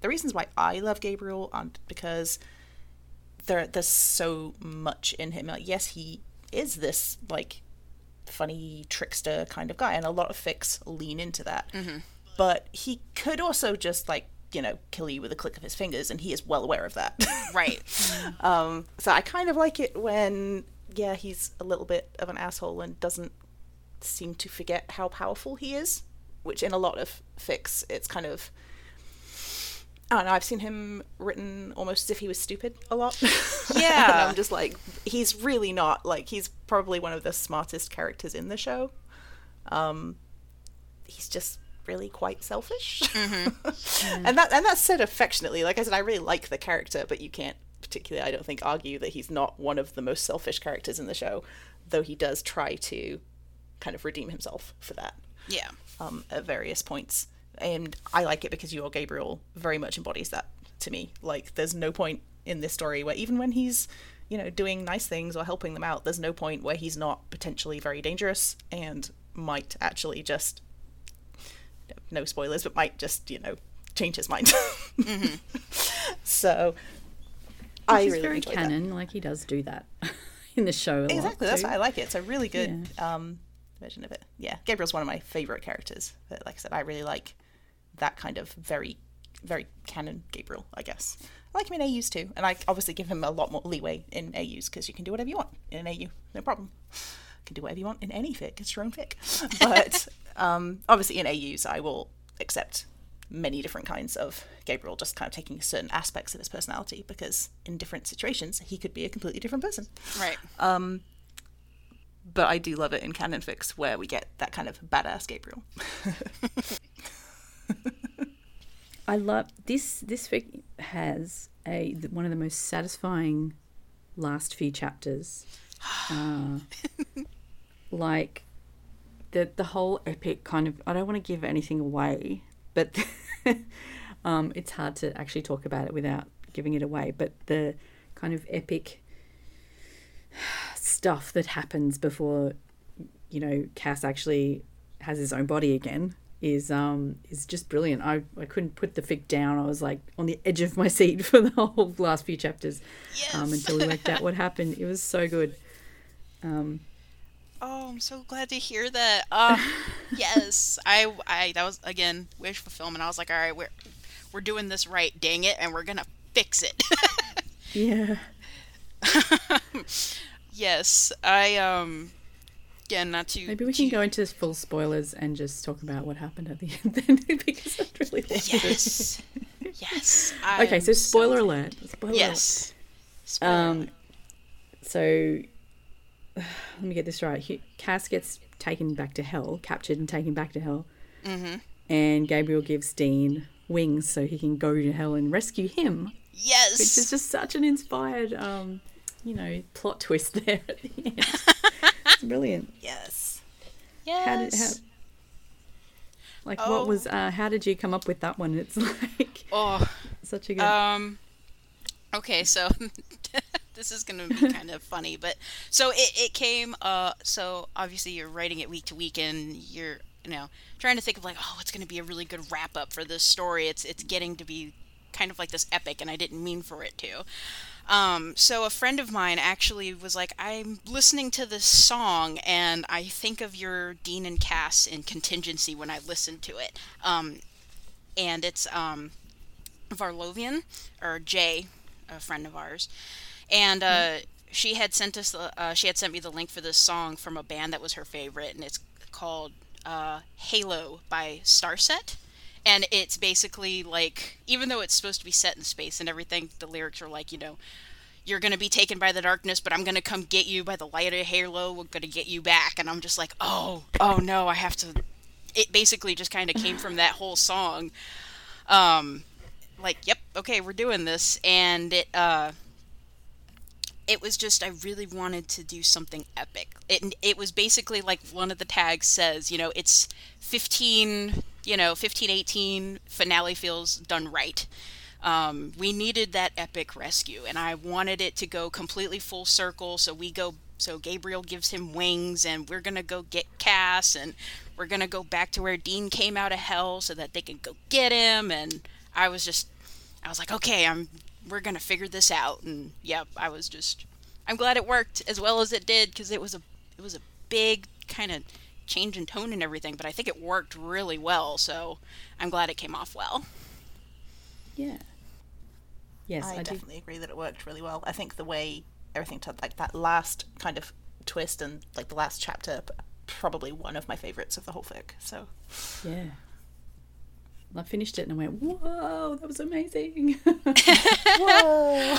The reasons why I love Gabriel aren't because there, there's so much in him. Like, yes, he is this, like, funny trickster kind of guy, and a lot of fics lean into that. Mm-hmm. but he could also just, like, you know, kill you with a click of his fingers, and he is well aware of that. Right. Um, so I kind of like it when, yeah, he's a little bit of an asshole and doesn't seem to forget how powerful he is, which in a lot of fics, it's kind of... I don't know, I've seen him written almost as if he was stupid a lot. Yeah. And I'm just like, he's really not. Like, he's probably one of the smartest characters in the show. Um, he's just really quite selfish. Mm-hmm. Yeah. And that and that's said affectionately. Like I said, I really like the character, but you can't particularly, I don't think, argue that he's not one of the most selfish characters in the show, though he does try to kind of redeem himself for that. Yeah. Um, at various points. And I like it because Your Gabriel very much embodies that to me. Like, there's no point in this story where, even when he's, you know, doing nice things or helping them out, there's no point where he's not potentially very dangerous and might actually just, no spoilers, but might just, you know, change his mind. Mm-hmm. So, Which I really very enjoyed canon, that. Like, he does do that in the show a exactly, lot. Exactly, that's too. Why I like it. It's a really good yeah. um, version of it. Yeah, Gabriel's one of my favourite characters. But like I said, I really like that kind of very, very canon Gabriel, I guess. I like him in A Us too, and I obviously give him a lot more leeway in A Us because you can do whatever you want in an A U, no problem. You can do whatever you want in any fic, it's your own fic. But um, obviously in A Us I will accept many different kinds of Gabriel, just kind of taking certain aspects of his personality, because in different situations he could be a completely different person. Right. Um, but I do love it in canon fics where we get that kind of badass Gabriel. I love this this fic has a one of the most satisfying last few chapters, uh, like the the whole epic kind of, I don't want to give anything away, but um, it's hard to actually talk about it without giving it away, but the kind of epic stuff that happens before, you know, Cass actually has his own body again is um is just brilliant. I, I couldn't put the fic down. I was like on the edge of my seat for the whole last few chapters. Yes. Um, until we worked out what happened. It was so good. Um, oh, I'm so glad to hear that. Um, yes, I I that was again wish fulfillment. I was like, all right, we're we're doing this right, dang it, and we're gonna fix it. Yeah. Yes, I um. Yeah, not too... Maybe we can go into full spoilers and just talk about what happened at the end then, because I really loved yes. it. Yes. I okay, so spoiler so alert. Spoiler yes. Alert. Spoiler um, alert. So, let me get this right. He, Cass gets taken back to hell, captured and taken back to hell. Mm-hmm. And Gabriel gives Dean wings so he can go to hell and rescue him. Yes. Which is just such an inspired, um, you know, plot twist there at the end. Brilliant. Yes. Yes. How did, how, like, oh. what was, uh, how did you come up with that one? It's like, oh, such a good. Um, okay, so this is going to be kind of funny, but so it, it came, uh, so obviously you're writing it week to week and you're, you know, trying to think of like, oh, it's going to be a really good wrap up for this story. It's, it's getting to be kind of like this epic, and I didn't mean for it to. Um, so a friend of mine actually was like, I'm listening to this song and I think of your Dean and Cass in Contingency when I listen to it. Um, and it's, um, Varlovian, or Jay, a friend of ours. And, uh, mm-hmm. she had sent us, uh, she had sent me the link for this song from a band that was her favorite, and it's called, uh, Halo by Starset. And it's basically like, even though it's supposed to be set in space and everything, the lyrics are like, you know, you're going to be taken by the darkness, but I'm going to come get you by the light of Halo. We're going to get you back. And I'm just like, oh, oh no, I have to. It basically just kind of came from that whole song. Um, like, yep, okay, we're doing this. And it, uh, it was just, I really wanted to do something epic. It, it was basically like one of the tags says, you know, it's fifteen... you know, fifteen eighteen finale feels done right. Um, we needed that epic rescue, and I wanted it to go completely full circle. So we go, so Gabriel gives him wings, and we're going to go get Cass, and we're going to go back to where Dean came out of hell so that they can go get him. And I was just, I was like, okay, I'm, we're going to figure this out. And yep, I was just, I'm glad it worked as well as it did, because it was a, it was a big kind of change in tone and everything, but I think it worked really well, so I'm glad it came off well. Yeah. Yes, I, I definitely do. agree that it worked really well. I think the way everything took, like that last kind of twist and like the last chapter, probably one of my favorites of the whole fic. So yeah, I finished it and I went, whoa, that was amazing. Whoa.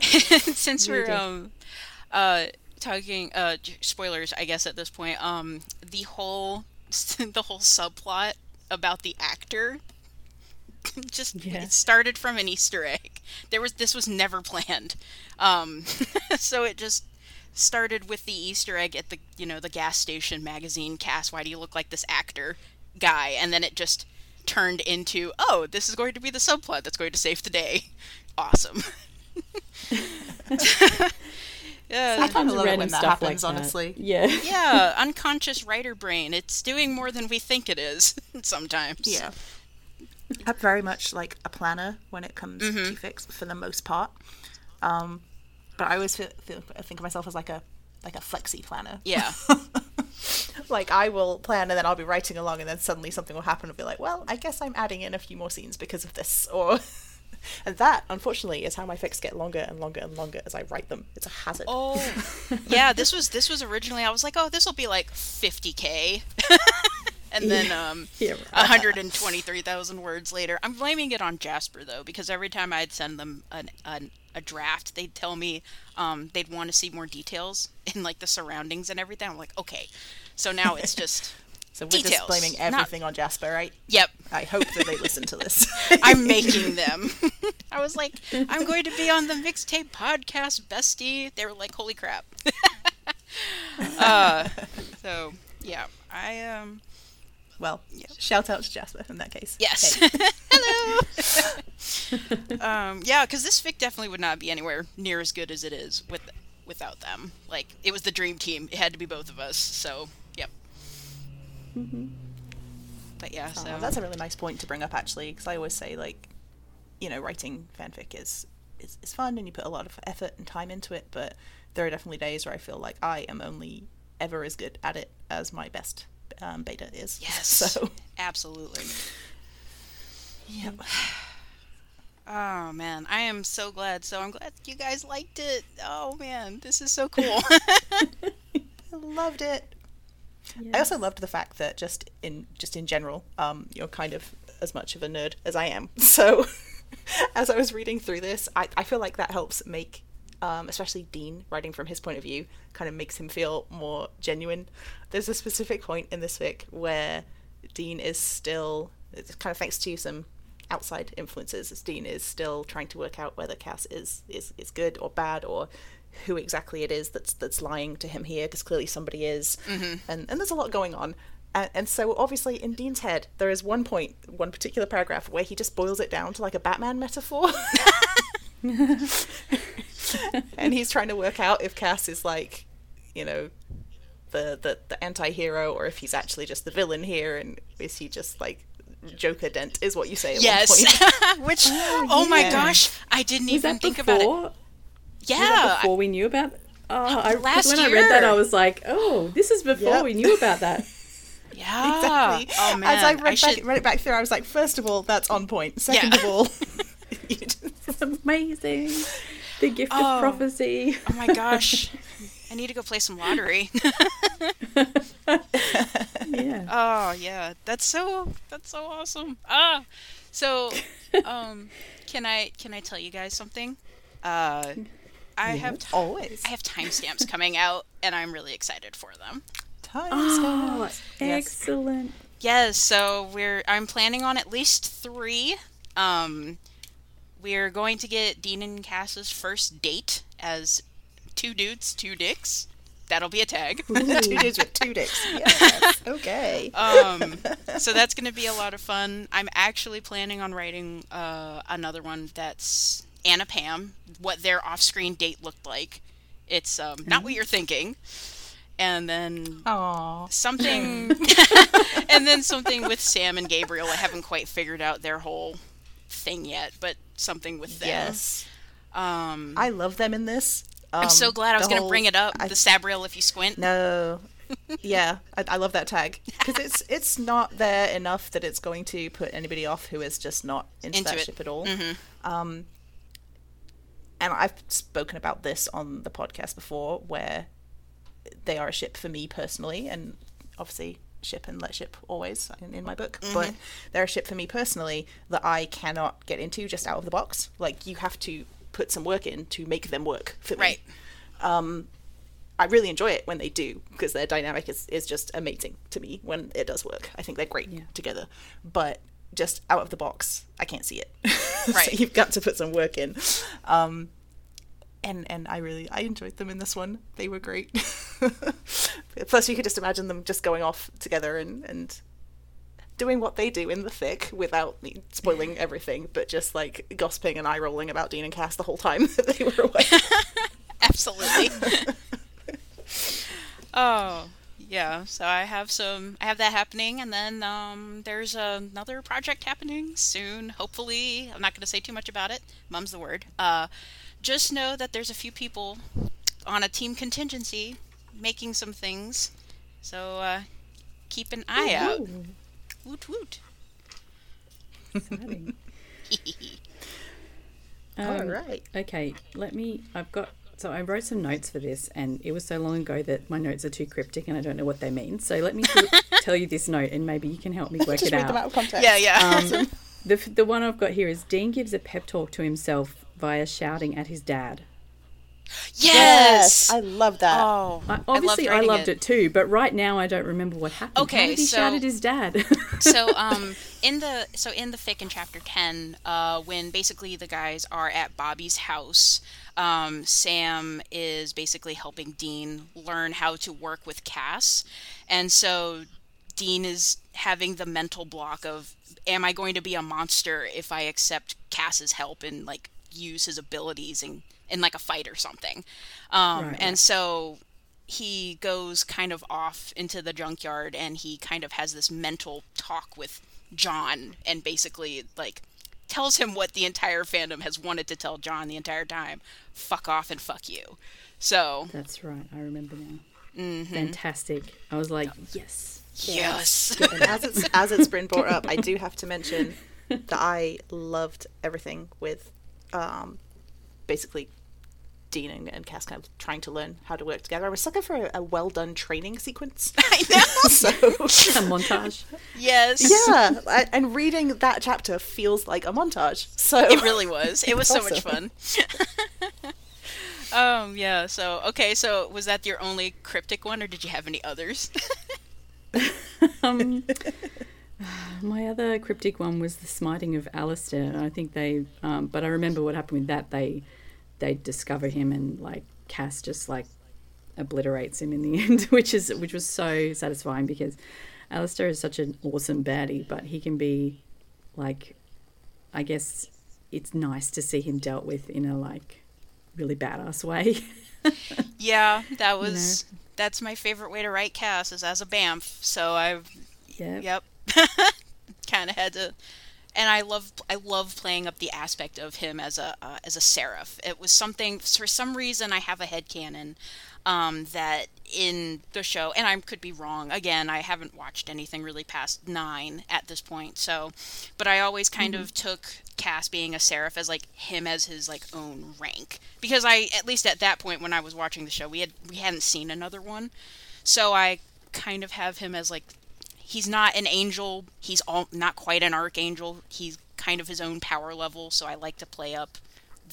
Since we're um uh talking uh spoilers, I guess at this point, um the whole the whole subplot about the actor. Just yeah. It started from an Easter egg. There was this was never planned, um, so it just started with the Easter egg at the you know the gas station magazine. Cass, why do you look like this actor guy? And then it just turned into, oh, this is going to be the subplot that's going to save the day. Awesome. Yeah, I kind of love it when that happens, like that. Honestly. Yeah, yeah, unconscious writer brain. It's doing more than we think it is sometimes. Yeah. I'm very much like a planner when it comes mm-hmm. to fics, for the most part. Um, but I always feel, feel, think of myself as like a like a flexi planner. Yeah. Like I will plan and then I'll be writing along and then suddenly something will happen and be like, well, I guess I'm adding in a few more scenes because of this. Or and that, unfortunately, is how my fics get longer and longer and longer as I write them. It's a hazard. Oh, yeah. This was this was originally, I was like, oh, this will be like fifty K. And then um, yeah, right. one hundred twenty-three thousand words later. I'm blaming it on Jasper, though, because every time I'd send them an, an, a draft, they'd tell me um, they'd want to see more details in, like, the surroundings and everything. I'm like, okay. So now it's just So we're details, just blaming everything not... on Jasper, right? Yep. I hope that they listen to this. I'm making them. I was like, I'm going to be on the Mixtape Podcast, bestie. They were like, holy crap. uh, so, yeah. I, um... Well, yep. Shout out to Jasper in that case. Yes. Hey. Hello. um, yeah, because this fic definitely would not be anywhere near as good as it is with without them. Like, it was the dream team. It had to be both of us. So, yep. Mm-hmm. But yeah, so. Oh, that's a really nice point to bring up, actually, because I always say, like, you know, writing fanfic is, is, is fun and you put a lot of effort and time into it, but there are definitely days where I feel like I am only ever as good at it as my best Um, beta is. Yes, so. Absolutely. Yep. Oh man, I am so glad. So I'm glad you guys liked it. Oh man, this is so cool. I loved it. Yes. I also loved the fact that just in just in general, um, you're kind of as much of a nerd as I am. So as I was reading through this, I, I feel like that helps make, Um, especially Dean writing from his point of view, kind of makes him feel more genuine. There's a specific point in this fic where Dean is still, it's kind of thanks to some outside influences, Dean is still trying to work out whether Cass is, is, is good or bad, or who exactly it is that's that's lying to him here, because clearly somebody is. Mm-hmm. And, and there's a lot going on. And, and so obviously in Dean's head, there is one point, one particular paragraph where he just boils it down to like a Batman metaphor. And he's trying to work out if Cass is like, you know, the, the the anti-hero, or if he's actually just the villain here, and is he just like Joker Dent is what you say at yes. one point. Which oh, oh yeah. my gosh, I didn't was even think before? about it. Yeah. Was that before I, we knew about uh, I, last when year. I read that I was like, oh, this is before yep. we knew about that. Yeah. Exactly. Oh man. As I read, I back, should... read it back through, I was like, first of all, that's on point. Second yeah. of all, it's amazing. The gift oh. of prophecy. Oh my gosh. I need to go play some lottery. Yeah. Oh yeah. That's so that's so awesome. Ah. So um can I can I tell you guys something? Uh I yes, have t- always I have timestamps coming out and I'm really excited for them. Timestamps. Oh, excellent. Yes, yes so we're I'm planning on at least three. Um We're going to get Dean and Cass's first date as two dudes, two dicks. That'll be a tag. Ooh, two dudes with two dicks. Yes. Okay. Um, so that's going to be a lot of fun. I'm actually planning on writing uh, another one that's Anna Pam, what their off-screen date looked like. It's um, not what you're thinking. And then Aww. something, and then something with Sam and Gabriel. I haven't quite figured out their whole thing yet, but something with them. Yes. Um, I love them in this. Um, I'm so glad I was going to bring it up, I, the Sabriel if you squint. No. Yeah, I, I love that tag because it's it's not there enough that it's going to put anybody off who is just not into, into that it. ship at all. Mm-hmm. Um, and I've spoken about this on the podcast before, where they are a ship for me personally, and obviously ship and let ship always in, in my book, mm-hmm. but they're a ship for me personally that I cannot get into just out of the box. Like, you have to put some work in to make them work for me. Right. Um, I really enjoy it when they do, because their dynamic is, is just amazing to me when it does work. I think they're great yeah. together, but just out of the box, I can't see it. Right. So you've got to put some work in. Um, and, and I really, I enjoyed them in this one. They were great. Plus you could just imagine them just going off together and, and doing what they do in the thick without me spoiling everything, but just like gossiping and eye rolling about Dean and Cass the whole time that they were away. Absolutely. Oh, yeah. So I have some, I have that happening, and then um, there's another project happening soon, hopefully. I'm not going to say too much about it. Mum's the word. Uh, just know that there's a few people on a team contingency making some things, so uh, keep an eye out. Ooh. Woot woot. Exciting. um, All right. Okay, let me, I've got So I wrote some notes for this, and it was so long ago that my notes are too cryptic and I don't know what they mean. So let me tell you this note, and maybe you can help me work Just it out. Just read them out of context. Yeah, yeah. Um, the, the one I've got here is, Dean gives a pep talk to himself via shouting at his dad. Yes! yes I love that. Oh, I, obviously, I loved, I loved it. it too, but right now I don't remember what happened. Okay, How did he so, shout at his dad? so um, in the so in the fic in chapter ten, uh, when basically the guys are at Bobby's house, Um, Sam is basically helping Dean learn how to work with Cass. And so Dean is having the mental block of, am I going to be a monster if I accept Cass's help and like use his abilities in, in like a fight or something? Um, right. And so he goes kind of off into the junkyard, and he kind of has this mental talk with John, and basically like tells him what the entire fandom has wanted to tell John the entire time: fuck off and fuck you. So that's right, I remember now. Mm-hmm. Fantastic. I was like, yes, yes. yes. And as it's as it's been brought up, I do have to mention that I loved everything with, um, basically Dean and, and Cass kind of trying to learn how to work together. I was sucker for a, a well done training sequence. I know. So a montage. Yes. Yeah, I, and reading that chapter feels like a montage. So it really was. It was so awesome. much fun. um. Yeah. So okay. So was that your only cryptic one, or did you have any others? um. My other cryptic one was the smiting of Alistair. I think they. Um. But I remember what happened with that. They. They discover him, and like Cass just like obliterates him in the end, which is which was so satisfying, because Alistair is such an awesome baddie, but he can be like, I guess it's nice to see him dealt with in a like really badass way. Yeah, that was you know? that's my favorite way to write Cass, is as a B A M F. So I've yep, yep. kind of had to. And I love I love playing up the aspect of him as a uh, as a seraph. It was something, for some reason, I have a headcanon um, that in the show, and I could be wrong. Again, I haven't watched anything really past nine at this point. So, but I always kind mm-hmm. of took Cass being a seraph as like him as his like own rank, because I, at least at that point when I was watching the show, we had we hadn't seen another one, so I kind of have him as like. He's not an angel. He's all, not quite an archangel. He's kind of his own power level, so I like to play up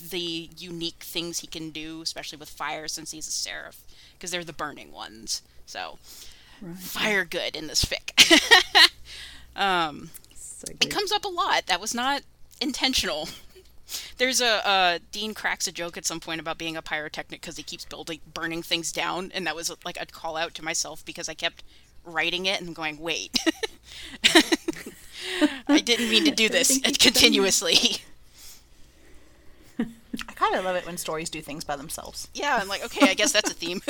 the unique things he can do, especially with fire, since he's a seraph, because they're the burning ones. So, right. Fire good in this fic. um, so it comes up a lot. That was not intentional. There's a uh, Dean cracks a joke at some point about being a pyrotechnic because he keeps building burning things down, and that was like a call out to myself because I kept writing it and going, wait, I didn't mean to do this continuously. I kind of love it when stories do things by themselves. Yeah, I'm like, okay, I guess that's a theme.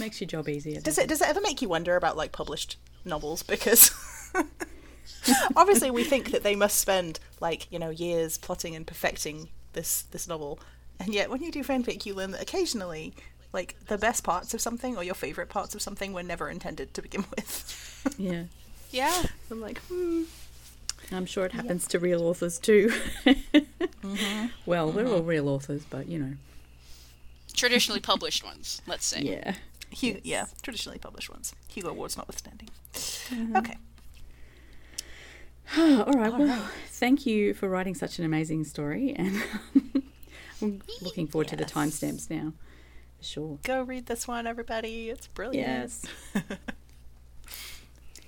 Makes your job easier. Does it? Does it ever make you wonder about like published novels? Because obviously we think that they must spend like you know years plotting and perfecting this this novel, and yet when you do fanfic, you learn that occasionally Like, the best parts of something or your favorite parts of something were never intended to begin with. Yeah. Yeah. I'm like, hmm. I'm sure it happens yeah. to real authors too. mm-hmm. Well, mm-hmm. we're all real authors, but, you know. Traditionally published ones, let's say. Yeah. Hugo, yes. Yeah, traditionally published ones. Hugo Awards notwithstanding. Mm-hmm. Okay. all right, all well, right. Thank you for writing such an amazing story. And I'm looking forward yes. to the timestamps now. For sure. Go read this one, everybody. It's brilliant. Yes.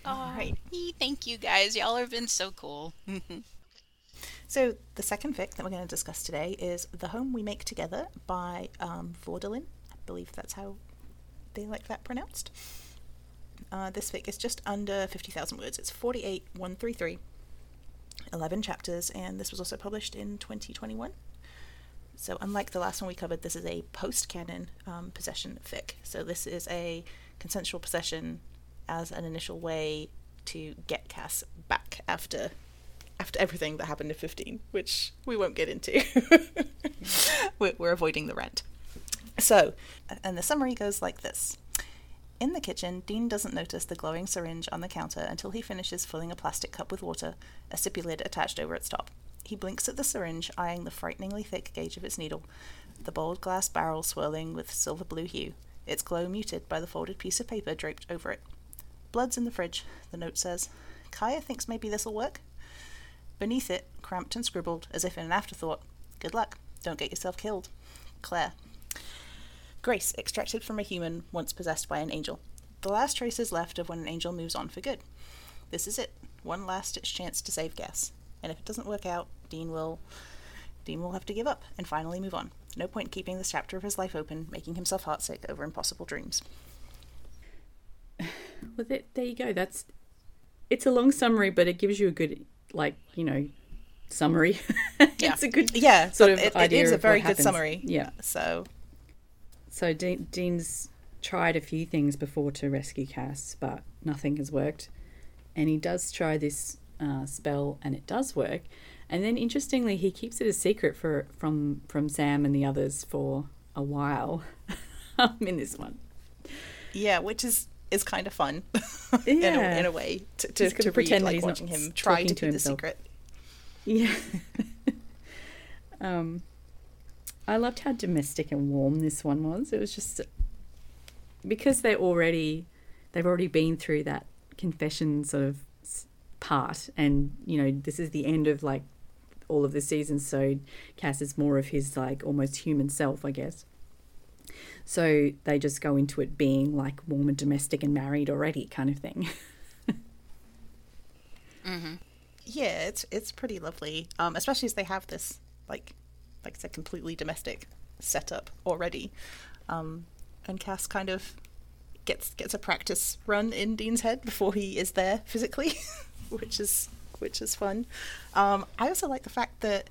All right. Thank you, guys. Y'all have been so cool. So the second fic that we're going to discuss today is The Home We Make Together by um, Vaudelin. I believe that's how they like that pronounced. Uh, this fic is just under fifty thousand words. It's forty-eight thousand one hundred thirty-three, eleven chapters, and this was also published in twenty twenty-one. So unlike the last one we covered, this is a post-canon um, possession fic. So this is a consensual possession as an initial way to get Cass back after after everything that happened in fifteen, which we won't get into. we're, we're avoiding the rant. So, and the summary goes like this. In the kitchen, Dean doesn't notice the glowing syringe on the counter until he finishes filling a plastic cup with water, a sippy lid attached over its top. He blinks at the syringe, eyeing the frighteningly thick gauge of its needle, the bold glass barrel swirling with silver blue hue, its glow muted by the folded piece of paper draped over it. Blood's in the fridge, the note says. Kaya thinks maybe this'll work. Beneath it, cramped and scribbled, as if in an afterthought, good luck, don't get yourself killed. Claire. Grace, extracted from a human, once possessed by an angel. The last traces left of when an angel moves on for good. This is it, one last ditch chance to save Cass. And if it doesn't work out, Dean will Dean will have to give up and finally move on. No point keeping this chapter of his life open, making himself heartsick over impossible dreams. Well, there, there you go. That's it's a long summary, but it gives you a good, like, you know, summary. Yeah. It's a good yeah, sort of it, idea. It is a very good summary. Yeah. So, so De- Dean's tried a few things before to rescue Cass, but nothing has worked. And he does try this uh, spell, and it does work. And then, interestingly, he keeps it a secret for from from Sam and the others for a while. I'm in this one. Yeah, which is. Is kind of fun, yeah. in, a, in a way to, to, to pretend read, like he's watching not him try to keep to the secret. Yeah. um, I loved how domestic and warm this one was. It was just because they already they've already been through that confession sort of part, and you know this is the end of like all of the seasons, so Cass is more of his like almost human self, I guess. So they just go into it being like warm and domestic and married already kind of thing. mm-hmm. Yeah, it's it's pretty lovely, um, especially as they have this, like like I said, completely domestic setup already. Um, and Cass kind of gets gets a practice run in Dean's head before he is there physically, which is which is fun. Um, I also like the fact that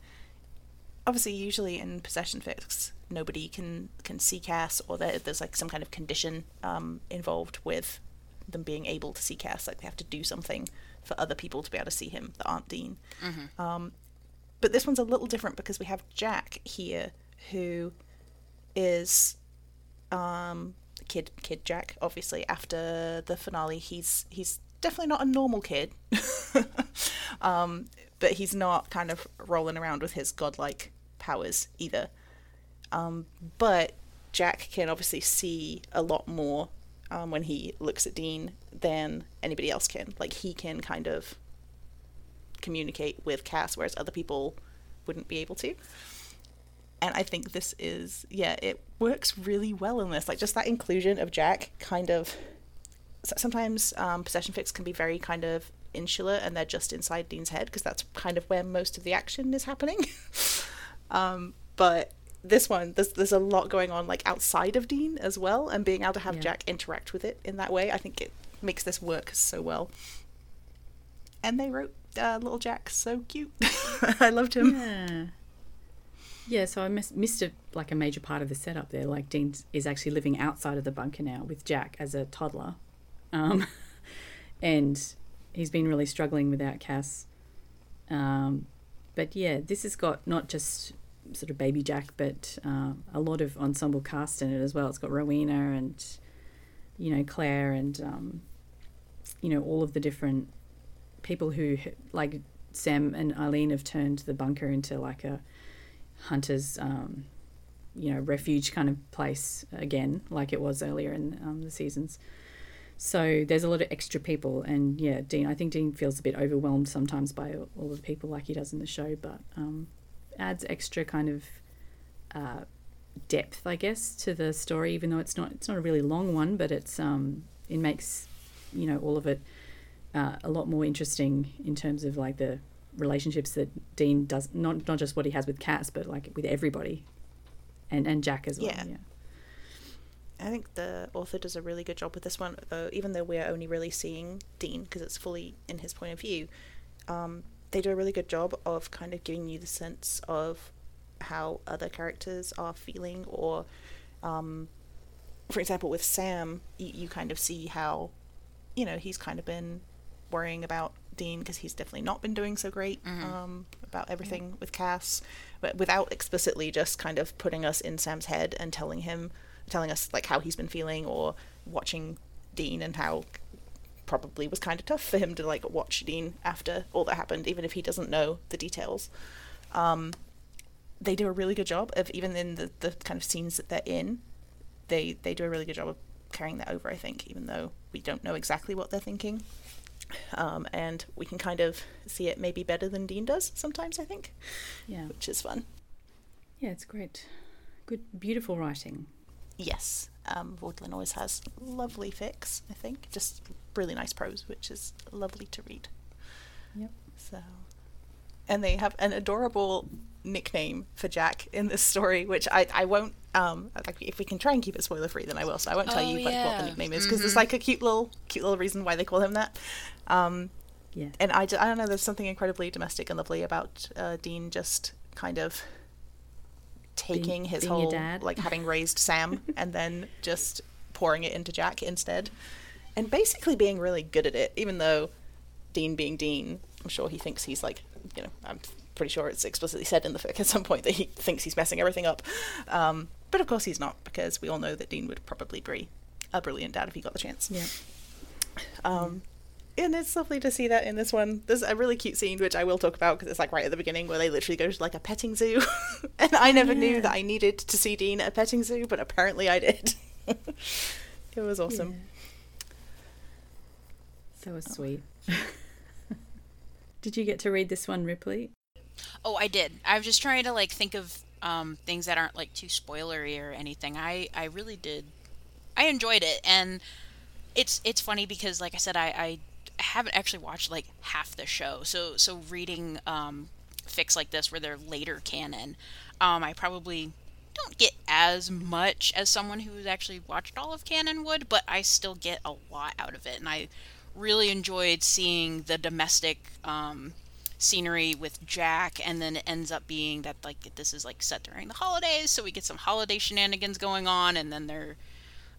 obviously usually in possession fics, nobody can, can see Cass, or there's like some kind of condition um, involved with them being able to see Cass. Like they have to do something for other people to be able to see him that aren't Dean. Mm-hmm. Um, but this one's a little different because we have Jack here, who is um, kid kid Jack. Obviously, after the finale, he's he's definitely not a normal kid, um, but he's not kind of rolling around with his godlike powers either. Um, but Jack can obviously see a lot more um, when he looks at Dean than anybody else can. Like, he can kind of communicate with Cass, whereas other people wouldn't be able to. And I think this is, yeah, it works really well in this. Like, just that inclusion of Jack kind of... Sometimes um, possession fics can be very kind of insular, and they're just inside Dean's head, because that's kind of where most of the action is happening. um, but... This one, there's there's a lot going on like outside of Dean as well, and being able to have yeah. Jack interact with it in that way, I think it makes this work so well. And they wrote uh, little Jack so cute. I loved him. Yeah. Yeah. So I miss, missed a, like a major part of the setup there. Like Dean is actually living outside of the bunker now with Jack as a toddler, um, and he's been really struggling without Cass. Um, but yeah, this has got not just sort of Baby Jack, but uh, a lot of ensemble cast in it as well. It's got Rowena and, you know, Claire and, um, you know, all of the different people who, like Sam and Eileen, have turned the bunker into like a hunter's, um, you know, refuge kind of place again, like it was earlier in um, the seasons. So there's a lot of extra people, and yeah, Dean, I think Dean feels a bit overwhelmed sometimes by all the people like he does in the show, but um, adds extra kind of uh, depth, I guess, to the story, even though it's not it's not a really long one, but it's um, it makes, you know, all of it uh, a lot more interesting in terms of like the relationships that Dean does, not not just what he has with Cass, but like with everybody, and, and Jack as well. Yeah. yeah. I think the author does a really good job with this one, though, even though we're only really seeing Dean because it's fully in his point of view. Um, they do a really good job of kind of giving you the sense of how other characters are feeling, or, um, for example, with Sam, you, you kind of see how, you know, he's kind of been worrying about Dean because he's definitely not been doing so great mm-hmm. um, about everything mm-hmm. with Cass, but without explicitly just kind of putting us in Sam's head and telling him telling us like how he's been feeling, or watching Dean and how probably was kind of tough for him to like watch Dean after all that happened, even if he doesn't know the details. Um, they do a really good job of, even in the, the kind of scenes that they're in, they, they do a really good job of carrying that over, I think, even though we don't know exactly what they're thinking. Um, and we can kind of see it maybe better than Dean does sometimes, I think. Yeah. Which is fun. Yeah, it's great. Good, beautiful writing. Yes, um, Vaudelin always has lovely fics, I think. Just really nice prose, which is lovely to read. Yep. So, and they have an adorable nickname for Jack in this story, which I, I won't, um, like, if we can try and keep it spoiler free, then I will. So I won't tell oh, you like, yeah. what the nickname is, because mm-hmm. there's like a cute little, cute little reason why they call him that. Um, yeah. And I, I don't know, there's something incredibly domestic and lovely about uh, Dean just kind of taking being, his being whole like having raised Sam and then just pouring it into Jack instead, and basically being really good at it, even though Dean being Dean, I'm sure he thinks he's like, you know, I'm pretty sure it's explicitly said in the fic at some point that he thinks he's messing everything up, um, but of course he's not, because we all know that Dean would probably be a brilliant dad if he got the chance. Yeah. Um, and it's lovely to see that in this one. There's a really cute scene, which I will talk about, because it's like right at the beginning, where they literally go to like a petting zoo. And I never yeah. knew that I needed to see Dean at a petting zoo, but apparently I did. It was awesome. Yeah. So was oh. sweet. Did you get to read this one, Ripley? Oh, I did. I was just trying to like think of um, things that aren't like too spoilery or anything. I, I really did. I enjoyed it. And it's, it's funny because, like I said, I... I I haven't actually watched like half the show, so so reading um fics like this where they're later canon, um I probably don't get as much as someone who's actually watched all of canon would, but I still get a lot out of it, and I really enjoyed seeing the domestic um scenery with Jack, and then it ends up being that like this is like set during the holidays, so we get some holiday shenanigans going on, and then they're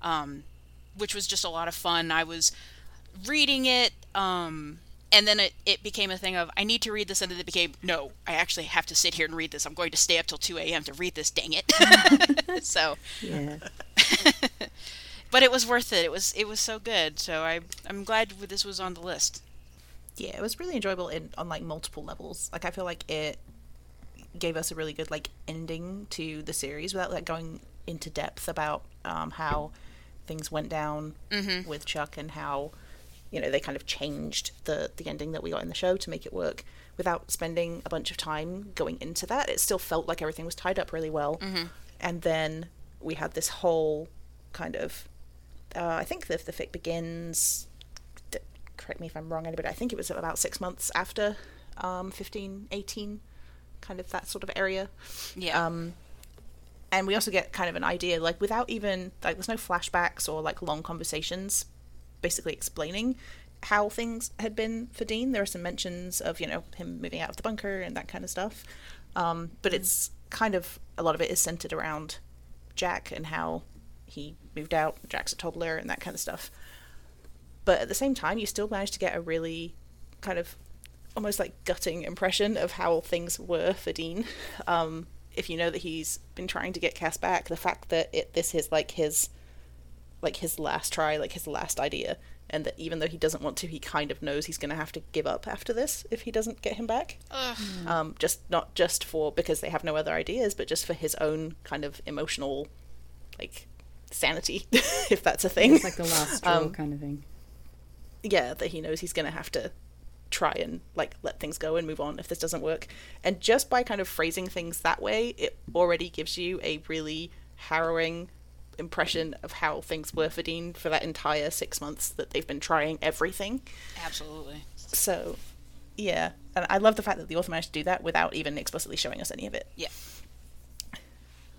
um which was just a lot of fun. I was reading it, um, and then it, it became a thing of, I need to read this, and then it became, no, I actually have to sit here and read this. I'm going to stay up till two a.m. to read this, dang it. So, yeah. But it was worth it. It was it was so good. So I, I'm glad this was on the list. Yeah, it was really enjoyable in, on, like, multiple levels. Like, I feel like it gave us a really good, like, ending to the series without, like, going into depth about um, how things went down mm-hmm. with Chuck, and how... you know, they kind of changed the, the ending that we got in the show to make it work without spending a bunch of time going into that. It still felt like everything was tied up really well. Mm-hmm. And then we had this whole kind of, uh, I think the, the fic begins, th- correct me if I'm wrong, but I think it was about six months after um, fifteen, eighteen, kind of that sort of area. Yeah. Um, and we also get kind of an idea, like without even, like there's no flashbacks or like long conversations, basically explaining how things had been for Dean. There are some mentions of, you know, him moving out of the bunker and that kind of stuff. Um, but mm. it's kind of, a lot of it is centered around Jack and how he moved out, Jack's a toddler and that kind of stuff. But at the same time, you still manage to get a really kind of almost like gutting impression of how things were for Dean. Um, if you know that he's been trying to get Cass back, the fact that it this is like his like his last try, like his last idea, and that even though he doesn't want to, he kind of knows he's going to have to give up after this if he doesn't get him back. Ugh. Um, just not just for because they have no other ideas, but just for his own kind of emotional, like, sanity, if that's a thing. It's like the last straw um, kind of thing. Yeah, that he knows he's going to have to try and, like, let things go and move on if this doesn't work. And just by kind of phrasing things that way, it already gives you a really harrowing impression of how things were for Dean for that entire six months that they've been trying everything. Absolutely. So, yeah. And I love the fact that the author managed to do that without even explicitly showing us any of it. Yeah.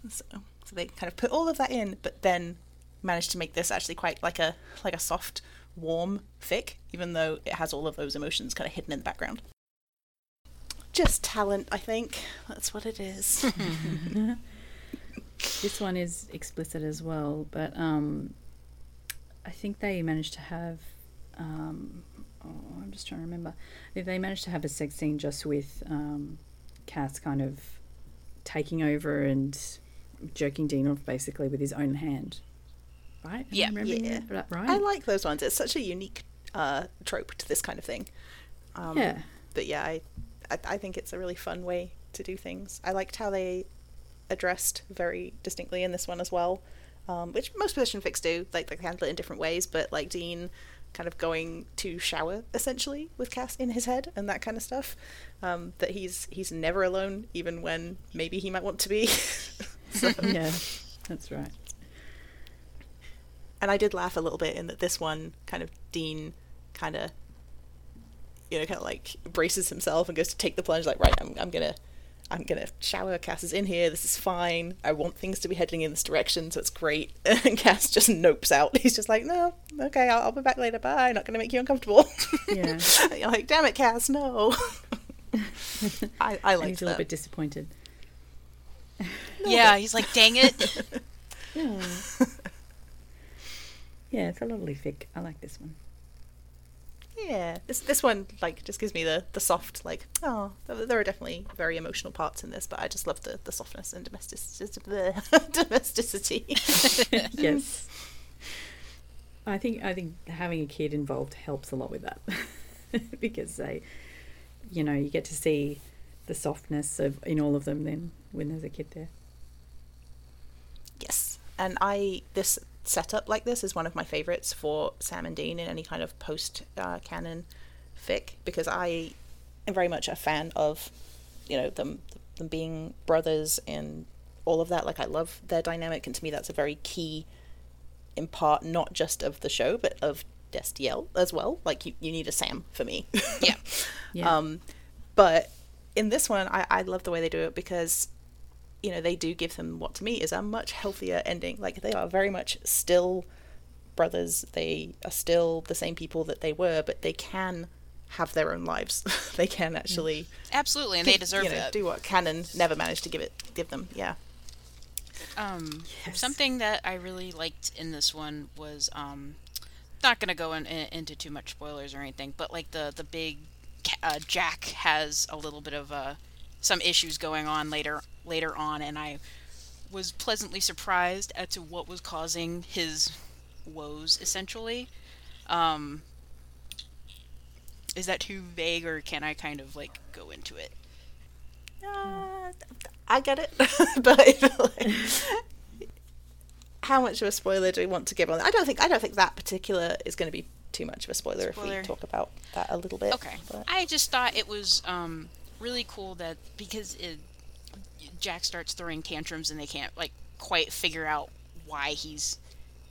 So, so they kind of put all of that in, but then managed to make this actually quite like a like a soft, warm fic, even though it has all of those emotions kind of hidden in the background. Just talent, I think. That's what it is. This one is explicit as well, but um, I think they managed to have, um, oh, I'm just trying to remember, they managed to have a sex scene just with um, Cass kind of taking over and jerking Dean off basically with his own hand, right? Yeah. Yeah. That right? I like those ones. It's such a unique uh, trope to this kind of thing. Um, yeah. But yeah, I, I, I think it's a really fun way to do things. I liked how they addressed very distinctly in this one as well, um, which most position fics do, like they handle it in different ways, but like Dean kind of going to shower essentially with Cass in his head and that kind of stuff, um, that he's he's never alone even when maybe he might want to be. So. Yeah, that's right. And I did laugh a little bit in that this one kind of Dean kind of you know kind of like braces himself and goes to take the plunge, like, right, I'm I'm gonna I'm going to shower, Cass is in here, this is fine, I want things to be heading in this direction, so it's great. And Cass just nopes out. He's just like, no, okay, I'll, I'll be back later, bye, not going to make you uncomfortable. Yeah. And you're like, damn it, Cass, no. I, I like that. He's a little bit disappointed. No, yeah, but... he's like, dang it. Yeah. Yeah, it's a lovely fic. I like this one. Yeah, this this one like just gives me the, the soft like oh there are definitely very emotional parts in this, but I just love the, the softness and domesticity. Yes, I think I think having a kid involved helps a lot with that because they, you know, you get to see the softness of in all of them then when there's a kid there. Yes, and I this. setup like this is one of my favorites for Sam and Dean in any kind of post uh, canon fic, because I am very much a fan of, you know, them them being brothers and all of that. Like, I love their dynamic, and to me that's a very key in part not just of the show but of Destiel as well. Like, you, you need a Sam for me. Yeah. Yeah. Um, but in this one I, I love the way they do it because, you know, they do give them what to me is a much healthier ending. Like, they are very much still brothers, they are still the same people that they were, but they can have their own lives. They can actually absolutely, and they deserve, you know, that. Do what canon never managed to give it give them. Yeah. Um yes. Something that I really liked in this one was um not going to go in, in, into too much spoilers or anything, but like the the big uh, Jack has a little bit of a uh, some issues going on later later on, and I was pleasantly surprised as to what was causing his woes, essentially. Um, is that too vague, or can I kind of, like, go into it? Uh, I get it, but like, how much of a spoiler do we want to give on that? I don't think I don't think that particular is going to be too much of a spoiler, spoiler. if we talk about that a little bit. Okay. But I just thought it was um, really cool that, because it Jack starts throwing tantrums and they can't like quite figure out why he's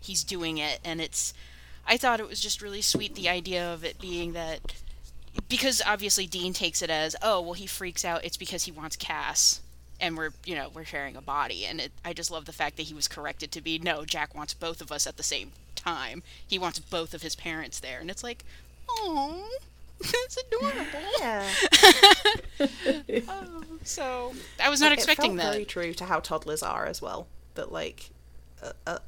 he's doing it, and it's I thought it was just really sweet, the idea of it being that, because obviously Dean takes it as, oh well, he freaks out, it's because he wants Cass and we're you know we're sharing a body, and it, I just love the fact that he was corrected to be, no, Jack wants both of us at the same time, he wants both of his parents there, and it's like, oh, it's adorable. Yeah. Oh, so I was not like, expecting it felt that. It's very true to how toddlers are as well. That like, uh, uh,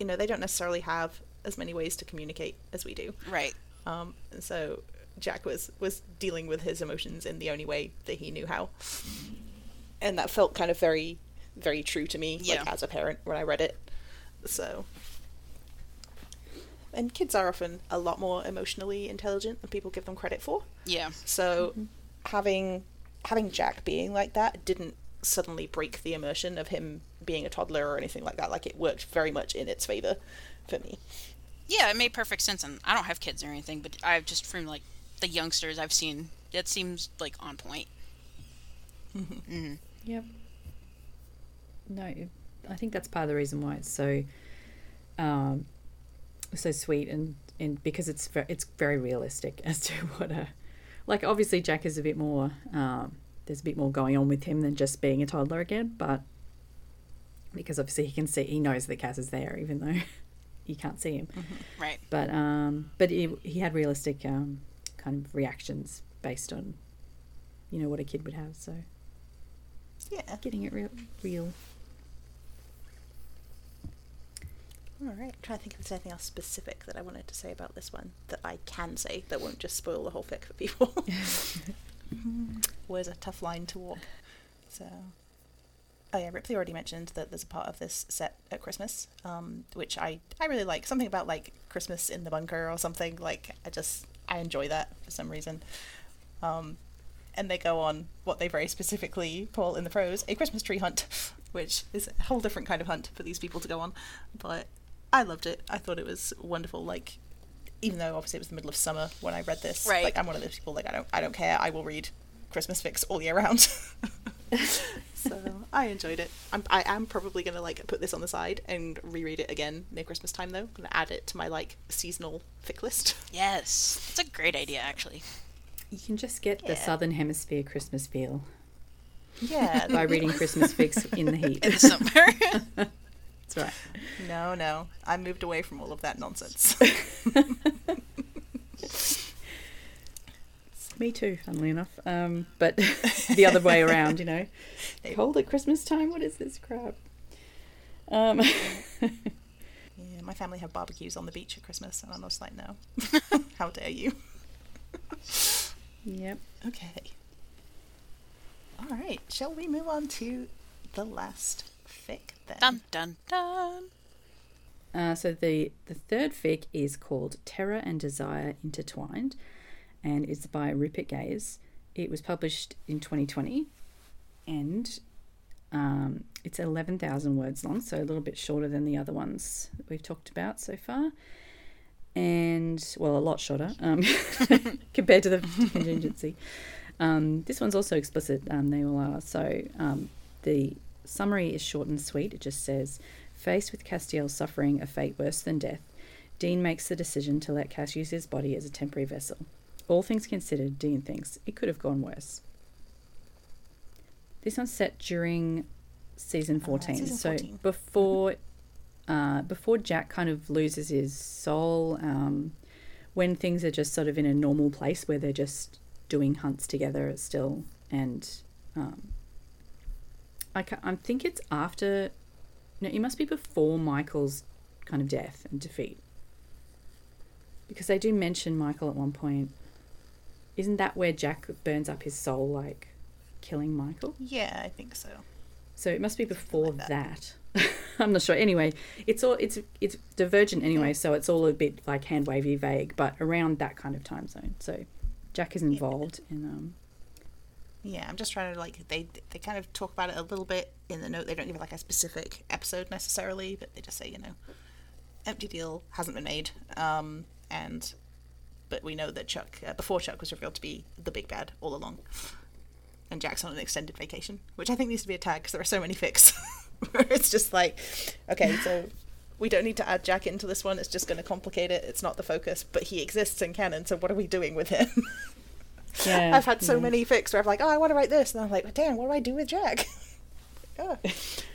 you know, they don't necessarily have as many ways to communicate as we do. Right. Um. And so Jack was was dealing with his emotions in the only way that he knew how. and that felt kind of very, very true to me, yeah. like as a parent when I read it. So, and kids are often a lot more emotionally intelligent than people give them credit for. Yeah. So, mm-hmm. having having Jack being like that didn't suddenly break the immersion of him being a toddler or anything like that. Like, it worked very much in its favor for me. Yeah, it made perfect sense, and I don't have kids or anything, but I've just, from like the youngsters I've seen, that seems like on point. Mm-hmm. Mm-hmm. Yep. No, I think that's part of the reason why it's so, um, so sweet, and, and because it's ve- it's very realistic as to what a, like obviously Jack is a bit more, um, there's a bit more going on with him than just being a toddler again, but because obviously he can see, he knows that Cass is there, even though you can't see him, mm-hmm. right? But um, but he, he had realistic um kind of reactions based on, you know, what a kid would have. So yeah, getting it real, real. All right, I'm trying to think if there's anything else specific that I wanted to say about this one that I can say that won't just spoil the whole fic for people. Always a tough line to walk. So, oh yeah, Ripley already mentioned that there's a part of this set at Christmas, um, which I, I really like. Something about like Christmas in the bunker or something. Like I just I enjoy that for some reason. Um, and they go on what they very specifically call in the prose a Christmas tree hunt, which is a whole different kind of hunt for these people to go on. But I loved it. I thought it was wonderful. Like, even though obviously it was the middle of summer when I read this, right. like I'm one of those people like I don't I don't care. I will read Christmas fics all year round. So I enjoyed it. I'm, I am probably going to like put this on the side and reread it again near Christmas time, though. I'm going to add it to my like seasonal fic list. Yes, it's a great idea, actually. You can just get yeah. the Southern Hemisphere Christmas feel. Yeah, by reading Christmas fics in the heat in the summer. That's right. No, no, I moved away from all of that nonsense. Me too, funnily enough, um, but the other way around, you know. Cold at Christmas time? What is this crap? Um. Yeah, my family have barbecues on the beach at Christmas, and I'm just like, no. How dare you? Yep. Okay. All right, shall we move on to the last fic then? Dun, dun, dun. Uh, so the, the third fic is called Terror and Desire Intertwined, and it's by Rupert Gayes. It was published in twenty twenty, and um, it's eleven thousand words long, so a little bit shorter than the other ones that we've talked about so far, and, well, a lot shorter um, compared to the Contingency. Um, this one's also explicit, um, they all are, so um, the summary is short and sweet. It just says, faced with Castiel suffering a fate worse than death, Dean makes the decision to let Cass use his body as a temporary vessel. All things considered, Dean thinks it could have gone worse. This one's set during season fourteen, uh, season so fourteen. before uh, before Jack kind of loses his soul, um, when things are just sort of in a normal place where they're just doing hunts together still, and um, I, ca- I think it's after, no, it must be before Michael's kind of death and defeat, because they do mention Michael at one point. Isn't that where Jack burns up his soul, like killing Michael? Yeah, I think so. So it must be before like that. that. I'm not sure. Anyway, it's all it's it's divergent anyway, so it's all a bit like hand wavy, vague, but around that kind of time zone. So Jack is involved yeah. in um. Yeah, I'm just trying to like they they kind of talk about it a little bit in the note. They don't give like a specific episode necessarily, but they just say, you know, empty deal hasn't been made. Um, and. But we know that Chuck, uh, before Chuck was revealed to be the big bad all along. And Jack's on an extended vacation, which I think needs to be a tag because there are so many fics where it's just like, okay, so we don't need to add Jack into this one. It's just going to complicate it. It's not the focus, but he exists in canon, so what are we doing with him? Yeah, I've had so yeah. many fics where I'm like, oh, I want to write this. And I'm like, damn, what do I do with Jack? oh.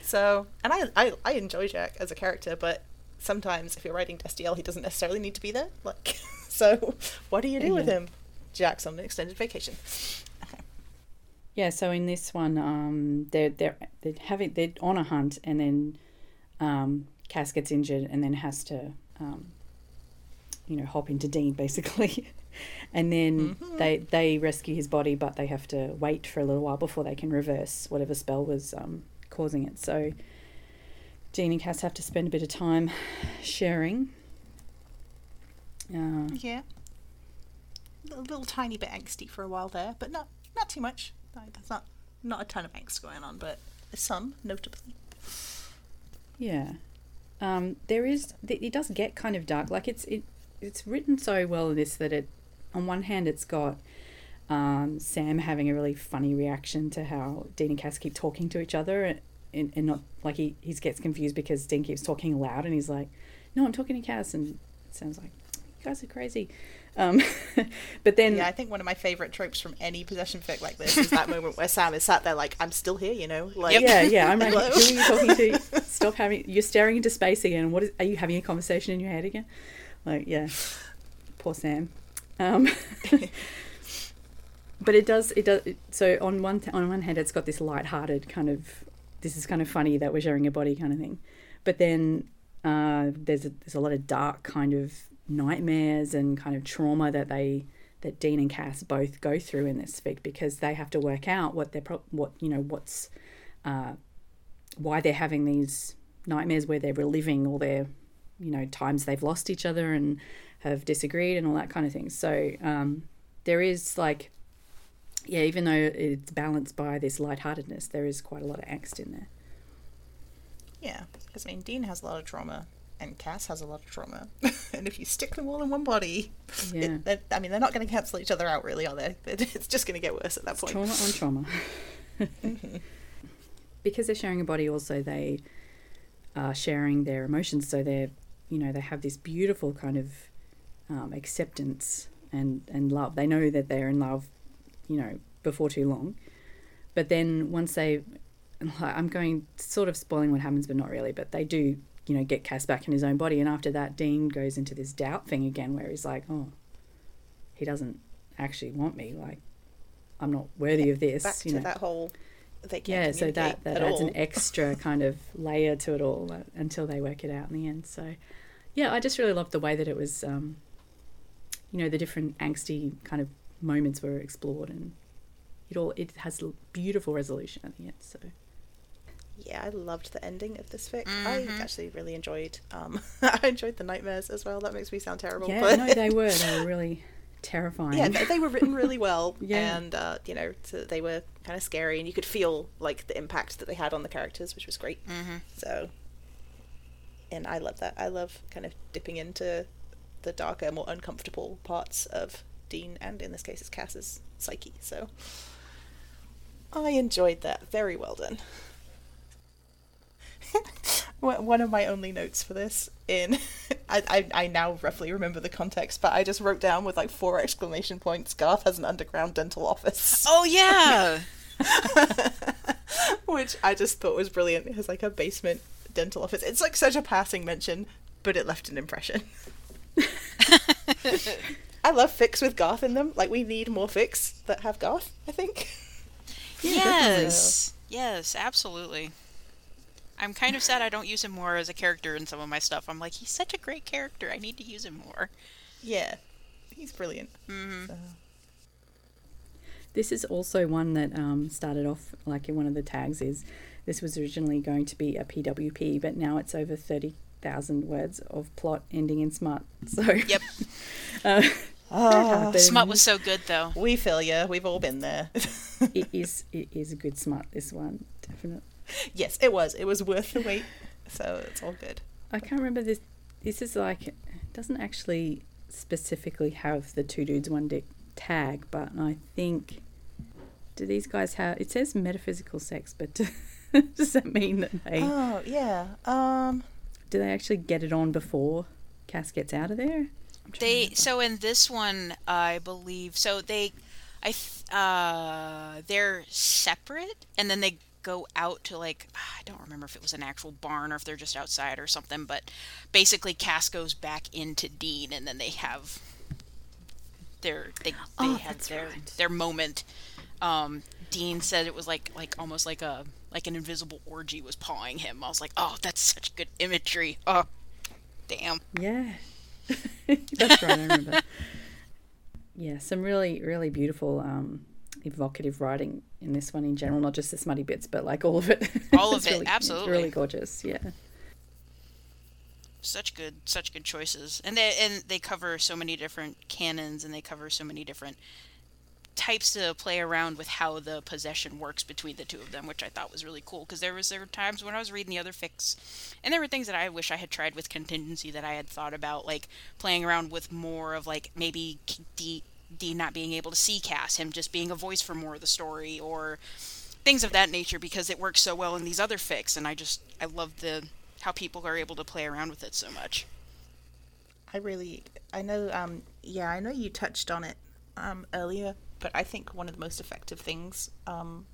So, and I, I, I enjoy Jack as a character, but sometimes if you're writing Destiel, he doesn't necessarily need to be there. Like... So what do you do yeah. with him? Jack's on an extended vacation. Okay. Yeah, so in this one, um, they're they're they're having they're on a hunt, and then um, Cass gets injured, and then has to um, you know hop into Dean basically and then mm-hmm. they they rescue his body, but they have to wait for a little while before they can reverse whatever spell was um, causing it. So Dean and Cass have to spend a bit of time sharing. Uh, yeah. A little tiny bit angsty for a while there, but not not too much. That's not not a ton of angst going on, but some, notably. Yeah. Um, there is, it does get kind of dark. Like it's it, it's written so well in this that it, on one hand, it's got um, Sam having a really funny reaction to how Dean and Cass keep talking to each other, and, and, and not like he, he gets confused because Dean keeps talking loud and he's like, "No, I'm talking to Cass," and it sounds like, "You guys are crazy." Um, but then, yeah, I think one of my favorite tropes from any possession fic like this is that moment where Sam is sat there like, "I'm still here, you know." Like, yep. yeah, yeah. I'm like, "Who are you talking to? Stop having. You're staring into space again. What is? Are you having a conversation in your head again?" Like, yeah. Poor Sam. Um, but it does. It does. It, so on one th- on one hand, it's got this lighthearted kind of, "This is kind of funny that we're sharing a body" kind of thing. But then uh, there's a, there's a lot of dark kind of nightmares and kind of trauma that they that Dean and Cass both go through in this fic, because they have to work out what they're pro- what you know what's uh why they're having these nightmares where they're reliving all their you know times they've lost each other and have disagreed and all that kind of thing. So um there is like yeah even though it's balanced by this lightheartedness, there is quite a lot of angst in there. Yeah, because I mean Dean has a lot of trauma and Cass has a lot of trauma, and if you stick them all in one body, yeah. it, I mean, they're not going to cancel each other out, really, are they? It's just going to get worse at that it's point. Trauma on trauma. mm-hmm. Because they're sharing a body, also they are sharing their emotions. So they're, you know, they have this beautiful kind of um, acceptance and and love. They know that they're in love, you know, before too long, but then once they, I'm going sort of spoiling what happens, but not really. But they do. You know, get Cass back in his own body, and after that Dean goes into this doubt thing again where he's like, oh, he doesn't actually want me, like I'm not worthy yeah, of this. Back you to know. That whole they can't yeah, so that, that adds all. An extra kind of layer to it all uh, until they work it out in the end. So yeah, I just really loved the way that it was, um, you know, the different angsty kind of moments were explored, and it all it has beautiful resolution at the end, so... Yeah, I loved the ending of this fic. Mm-hmm. I actually really enjoyed um I enjoyed the nightmares as well. That makes me sound terrible. Yeah, but... no, they were. They were really terrifying. Yeah, they were written really well. yeah. And, uh, you know, so they were kind of scary, and you could feel, like, the impact that they had on the characters, which was great. Mm-hmm. So, and I love that. I love kind of dipping into the darker, more uncomfortable parts of Dean, and in this case it's Cass's psyche. So I enjoyed that. Very well done. One of my only notes for this in I, I I now roughly remember the context, but I just wrote down with like four exclamation points, Garth has an underground dental office. Oh yeah. Which I just thought was brilliant. It has like a basement dental office. It's like such a passing mention, but it left an impression. I love fics with Garth in them. Like we need more fics that have Garth, I think. Yeah, yes. Yes, absolutely. I'm kind of sad I don't use him more as a character in some of my stuff. I'm like, he's such a great character. I need to use him more. Yeah, he's brilliant. Mm-hmm. So. This is also one that um, started off, like in one of the tags is, this was originally going to be a P W P, but now it's over thirty thousand words of plot ending in smut. So yep. uh, oh, smut was so good, though. We feel ya. We've all been there. it is. It is a good smut, this one, definitely. Yes, it was. It was worth the wait, so it's all good. I can't remember this. This is like, it doesn't actually specifically have the two dudes, one dick tag, but I think, do these guys have, it says metaphysical sex, but do, does that mean that they... Oh, yeah. Um, do they actually get it on before Cass gets out of there? They So in this one, I believe, so they, I, th- uh, they're separate, and then they... go out to like I don't remember if it was an actual barn or if they're just outside or something, but basically Cass goes back into Dean, and then they have their they, they oh, had their right. their moment. Um, Dean said it was like like almost like a like an invisible orgy was pawing him. I was like, oh, that's such good imagery. Oh, damn. Yeah, that's right. I remember. Yeah, some really, really beautiful, um, evocative writing in this one in general, not just the smutty bits, but like all of it. All of it, really, absolutely. It's really gorgeous, yeah. Such good, such good choices. And they, and they cover so many different canons, and they cover so many different types to play around with how the possession works between the two of them, which I thought was really cool, because there was there were times when I was reading the other fics, and there were things that I wish I had tried with Contingency that I had thought about, like playing around with more of like maybe D, D not being able to see Cass, him just being a voice for more of the story, or things of that nature, because it works so well in these other fics, and I just, I love the how people are able to play around with it so much. I really, I know, um, yeah, I know you touched on it um, earlier, but I think one of the most effective things um,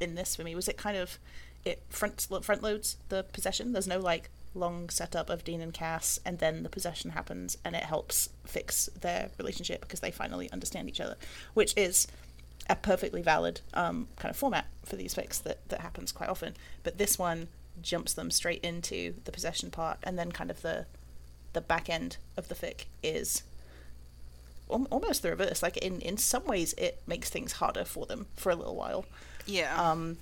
in this for me was it kind of, it front, front loads the possession. There's no like long setup of Dean and Cass, and then the possession happens, and it helps fix their relationship because they finally understand each other, which is a perfectly valid um, kind of format for these fics that, that happens quite often. But this one jumps them straight into the possession part, and then kind of the the back end of the fic is almost the reverse. Like in in some ways it makes things harder for them for a little while, yeah um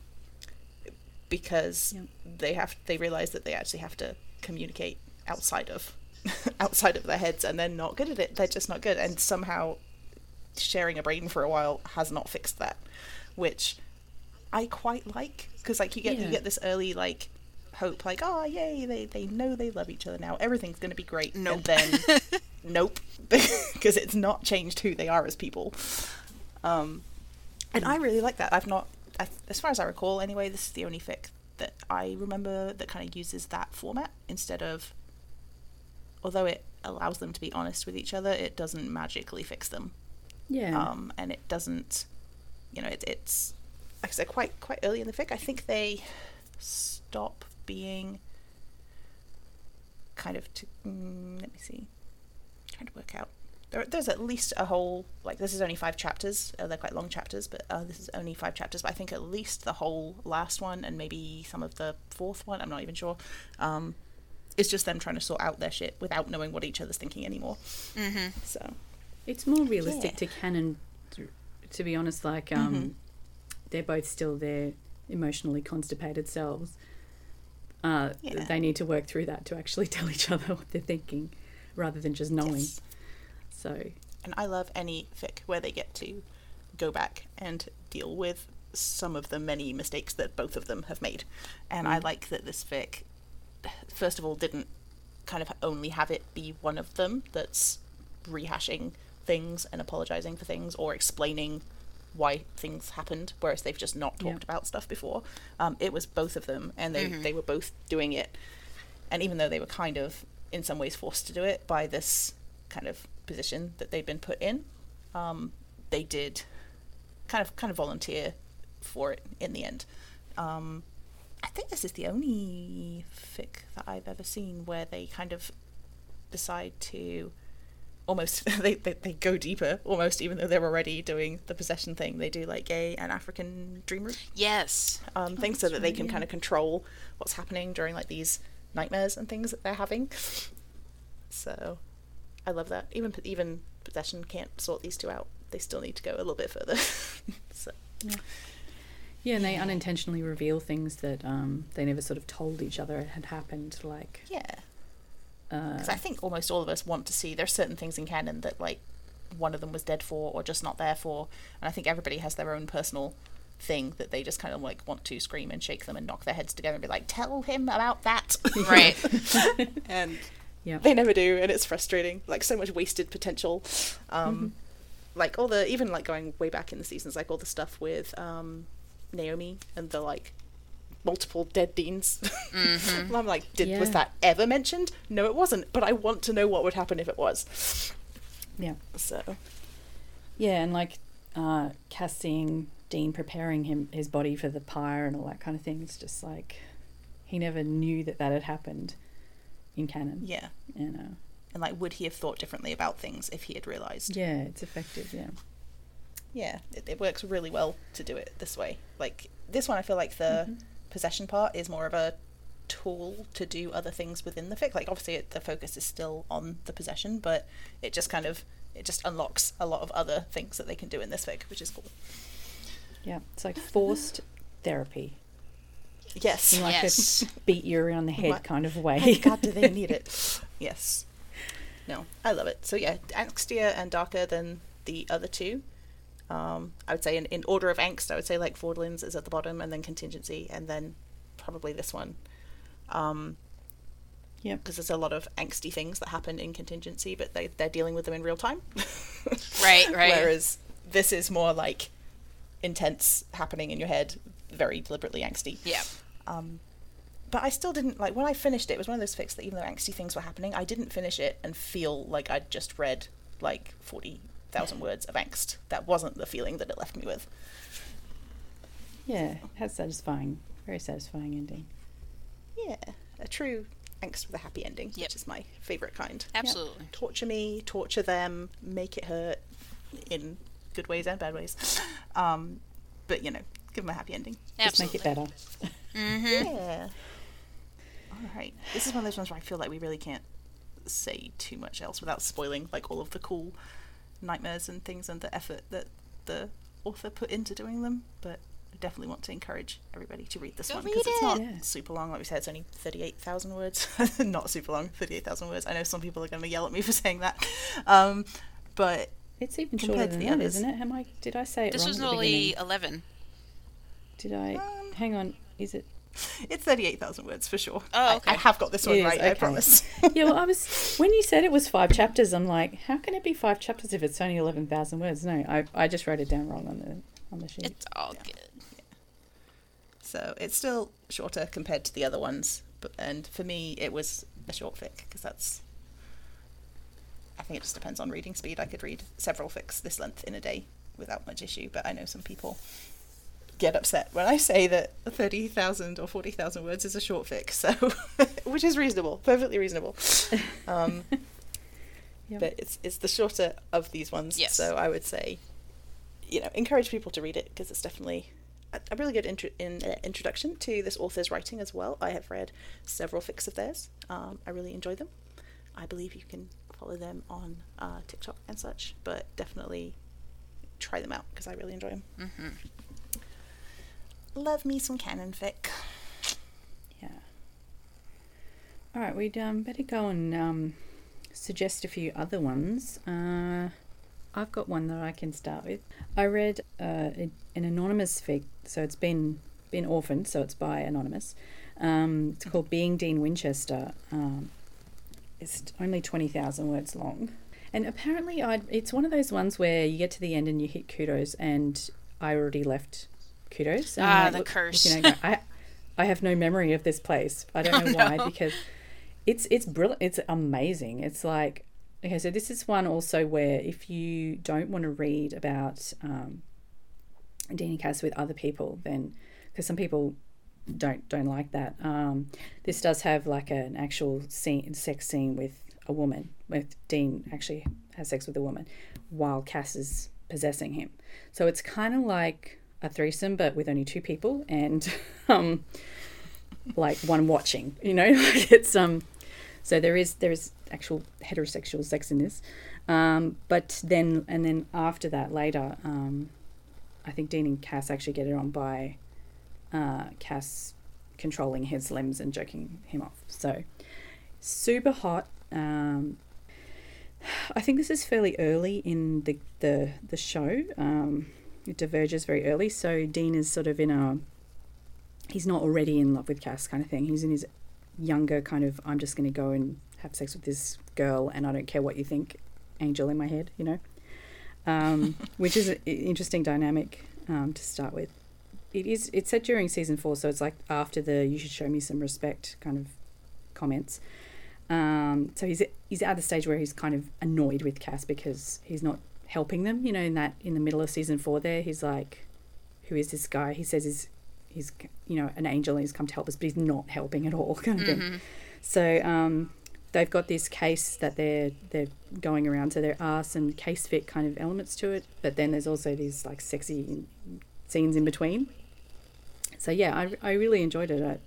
because yep. they have they realize that they actually have to communicate outside of outside of their heads, and they're not good at it. They're just not good, and somehow sharing a brain for a while has not fixed that, which I quite like, because like you get yeah. you get this early like hope, like, oh yay, they they know they love each other now, everything's gonna be great. Nope. And then nope, because it's not changed who they are as people. Um and I really like that. I've not I, as far as I recall anyway, this is the only fic that I remember that kind of uses that format instead of, although it allows them to be honest with each other, it doesn't magically fix them. Yeah um and it doesn't, you know, it, it's like I said, quite quite early in the fic I think they stop being kind of to, mm, let me see I'm trying to work out there, there's at least a whole, like this is only five chapters uh, they're quite long chapters, but uh, this is only five chapters but I think at least the whole last one and maybe some of the fourth one, I'm not even sure, um it's just them trying to sort out their shit without knowing what each other's thinking anymore. Mm-hmm. So it's more realistic yeah. to canon, to be honest, like um mm-hmm. they're both still their emotionally constipated selves. Uh, yeah. They need to work through that to actually tell each other what they're thinking, rather than just knowing. Yes. So, and I love any fic where they get to go back and deal with some of the many mistakes that both of them have made. And mm. I like that this fic, first of all, didn't kind of only have it be one of them that's rehashing things and apologizing for things or explaining why things happened, whereas they've just not talked yeah. about stuff before. Um, it was both of them, and they, mm-hmm. they were both doing it. And even though they were kind of, in some ways, forced to do it by this kind of position that they've been put in, um, they did kind of kind of volunteer for it in the end. Um, I think this is the only fic that I've ever seen where they kind of decide to almost they, they they go deeper almost, even though they're already doing the possession thing. They do like gay and African dream route yes um oh, things so that they right, can yeah. kind of control what's happening during like these nightmares and things that they're having. So I love that even even possession can't sort these two out, they still need to go a little bit further. So yeah. yeah and they yeah. unintentionally reveal things that um they never sort of told each other had happened, like yeah because I think almost all of us want to see, there are certain things in canon that like one of them was dead for or just not there for, and I think everybody has their own personal thing that they just kind of like want to scream and shake them and knock their heads together and be like, tell him about that. Right. And yeah, they never do, and it's frustrating, like so much wasted potential. um mm-hmm. Like all the, even like going way back in the seasons, like all the stuff with um Naomi and the like multiple dead Deans. Mm-hmm. And I'm like, did yeah. was that ever mentioned? No, it wasn't, but I want to know what would happen if it was. Yeah. So yeah, and like uh Cass seeing Dean preparing him his body for the pyre and all that kind of thing, it's just like he never knew that that had happened in canon. Yeah. You know, and like would he have thought differently about things if he had realized? Yeah, it's effective. Yeah. Yeah, it, it works really well to do it this way. Like this one I feel like the mm-hmm. possession part is more of a tool to do other things within the fic. Like obviously it, the focus is still on the possession, but it just kind of it just unlocks a lot of other things that they can do in this fic, which is cool. Yeah, it's like forced therapy. Yes. In like yes. a beat you around the head what? kind of way. God, do they need it? Yes. No, I love it. So yeah, angstier and darker than the other two. Um, I would say in, in order of angst, I would say like Vaudelin's is at the bottom, and then Contingency, and then probably this one. Um, yeah, because there's a lot of angsty things that happen in Contingency, but they, they're dealing with them in real time. Right, right. Whereas this is more like intense, happening in your head, very deliberately angsty. Yeah. Um, but I still didn't, like, when I finished it, it was one of those fics that even though angsty things were happening, I didn't finish it and feel like I'd just read like forty thousand words of angst. That wasn't the feeling that it left me with. Yeah, that's satisfying. Very satisfying ending. Yeah, a true angst with a happy ending, yep. which is my favourite kind. Absolutely. Yep. Torture me, torture them, make it hurt in good ways and bad ways. Um, but, you know, give them a happy ending. Absolutely. Just make it better. Mm-hmm. Yeah. All right. This is one of those ones where I feel like we really can't say too much else without spoiling, like, all of the cool nightmares and things and the effort that the author put into doing them, but I definitely want to encourage everybody to read this Go one because it. it's not yeah. super long. Like we said, it's only thirty-eight thousand words. Not super long, thirty-eight thousand words. I know some people are going to yell at me for saying that, um, but it's even shorter than that, isn't it? Am I, did I say it this wrong? This was nearly eleven. Did I? Um, hang on, is it? It's thirty-eight thousand words for sure. Oh, okay. I, I have got this one is, right, okay. I promise. Yeah, well, I was, when you said it was five chapters, I'm like, how can it be five chapters if it's only eleven thousand words? No, I I just wrote it down wrong on the on the sheet. It's all yeah. good. Yeah. So it's still shorter compared to the other ones, but, and for me, it was a short fic because that's, I think it just depends on reading speed. I could read several fics this length in a day without much issue, but I know some people get upset when I say that thirty thousand or forty thousand words is a short fic, so which is reasonable, perfectly reasonable. Um, yep. But it's it's the shorter of these ones, yes. so I would say, you know, encourage people to read it because it's definitely a, a really good intro, in, uh, introduction to this author's writing as well. I have read several fics of theirs. Um, I really enjoy them. I believe you can follow them on uh, TikTok and such, but definitely try them out because I really enjoy them. Mm-hmm. Love me some canon fic. Yeah. All right, we'd um, better go and um, suggest a few other ones. Uh, I've got one that I can start with. I read uh, a, an anonymous fic, so it's been been orphaned, so it's by anonymous. Um, it's called Being Dean Winchester. Um, it's only twenty thousand words long, and apparently, I it's one of those ones where you get to the end and you hit kudos, and I already left. Kudos. And ah, I the look, curse. You know, go, I, I have no memory of this place. I don't know oh, why, no. because it's it's brilliant. It's amazing. It's like, okay, so this is one also where if you don't want to read about um, Dean and Cass with other people, then because some people don't don't like that. Um, this does have like an actual scene, sex scene with a woman. With Dean actually has sex with a woman while Cass is possessing him. So it's kind of like a threesome but with only two people and um like one watching, you know. It's um so there is there is actual heterosexual sex in this, um but then and then after that later um I think Dean and Cass actually get it on by uh Cass controlling his limbs and jerking him off. So super hot. um I think this is fairly early in the the, the show. um It diverges very early, so Dean is sort of in a, he's not already in love with Cass kind of thing. He's in his younger kind of, I'm just going to go and have sex with this girl and I don't care what you think, angel in my head, you know, um, which is an interesting dynamic um, to start with. It is, it's set during season four, so it's like after the you should show me some respect kind of comments. Um, so he's he's at the stage where he's kind of annoyed with Cass because he's not helping them, you know, in that in the middle of season four there, he's like, who is this guy? He says he's, he's you know, an angel and he's come to help us, but he's not helping at all kind of mm-hmm. thing. So um, they've got this case that they're, they're going around. So there are some case fit kind of elements to it, but then there's also these like sexy scenes in between. So yeah, I, I really enjoyed it. I,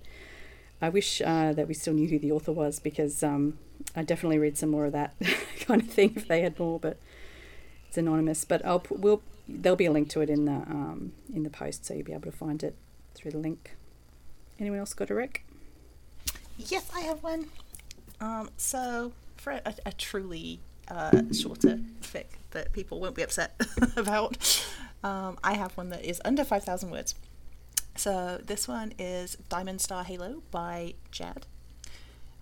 I wish uh, that we still knew who the author was because um, I'd definitely read some more of that kind of thing if they had more, but It's anonymous, but I'll put, we'll there'll be a link to it in the um in the post, so you'll be able to find it through the link. Anyone else got a rec? Yes, I have one. Um, so for a, a truly uh shorter fic that people won't be upset about, um, I have one that is under five thousand words. So this one is Diamond Star Halo by Jad.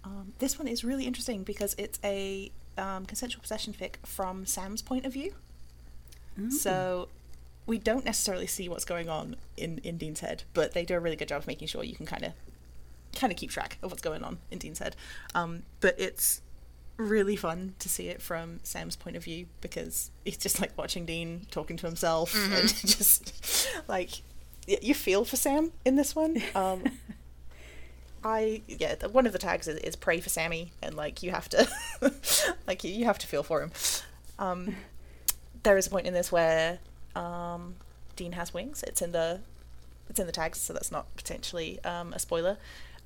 Um, this one is really interesting because it's a um, consensual possession fic from Sam's point of view. Ooh. So we don't necessarily see what's going on in, in Dean's head, but they do a really good job of making sure you can kind of kind of keep track of what's going on in Dean's head. Um, but it's really fun to see it from Sam's point of view because it's just like watching Dean talking to himself mm-hmm. and just like... You feel for Sam in this one. Um, I yeah, one of the tags is, is pray for Sammy, and like you have to, like you, you have to feel for him. Um, there is a point in this where um, Dean has wings. It's in the it's in the tags, so that's not potentially um, a spoiler.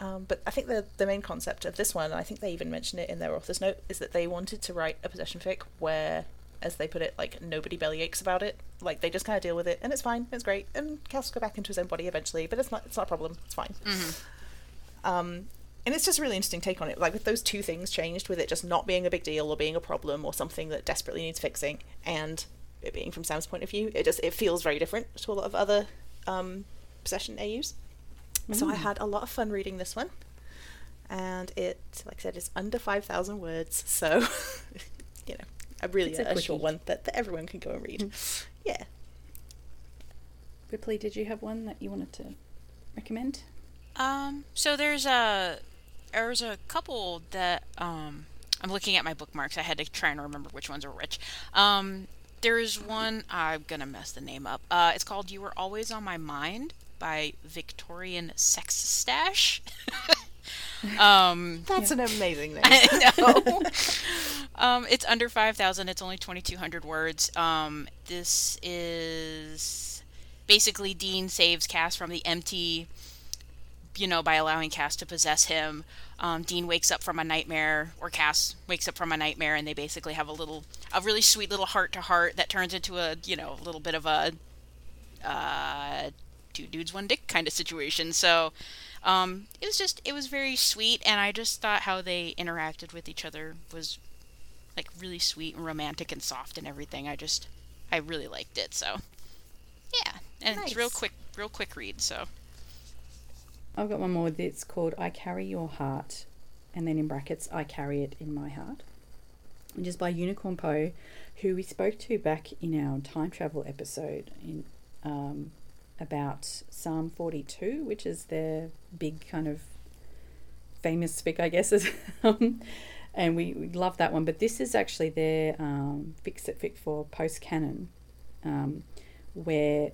Um, but I think the the main concept of this one, and I think they even mentioned it in their author's note, is that they wanted to write a possession fic where, as they put it, like nobody belly aches about it. Like they just kind of deal with it, and it's fine. It's great, and Cass will go back into his own body eventually, but it's not. It's not a problem. It's fine. Mm-hmm. Um, and it's just a really interesting take on it. Like with those two things changed, with it just not being a big deal or being a problem or something that desperately needs fixing, and it being from Sam's point of view, it just it feels very different to a lot of other um, possession A Us. Mm. So I had a lot of fun reading this one, and it, like I said, is under five thousand words. So, you know. A really a, a, a short one that, that everyone can go and read. Mm. Yeah. Ripley, did you have one that you wanted to recommend? Um, so there's a there's a couple that um, I'm looking at my bookmarks. I had to try and remember which ones are which. Um, there's one I'm gonna mess the name up. Uh, it's called "You Were Always on My Mind" by Victorian Sex Stash. um, That's yeah. an amazing name. I know. Um, it's under five thousand. It's only twenty-two hundred words. Um, this is basically Dean saves Cass from the empty, you know, by allowing Cass to possess him. Um, Dean wakes up from a nightmare, or Cass wakes up from a nightmare, and they basically have a little, a really sweet little heart-to-heart that turns into a, you know, a little bit of a uh, two dudes, one dick kind of situation. So um, it was just, it was very sweet, and I just thought how they interacted with each other was like really sweet and romantic and soft and everything. I just, I really liked it. So, yeah, and nice. It's real quick, real quick read. So, I've got one more that's called "I Carry Your Heart," and then in brackets, "I Carry It in My Heart," which is by Unicorn Poe, who we spoke to back in our time travel episode in um, about Psalm forty-two, which is their big kind of famous fic, I guess. Is, um, And we, we love that one. But this is actually their um, Fix It Fic for post-canon, um, where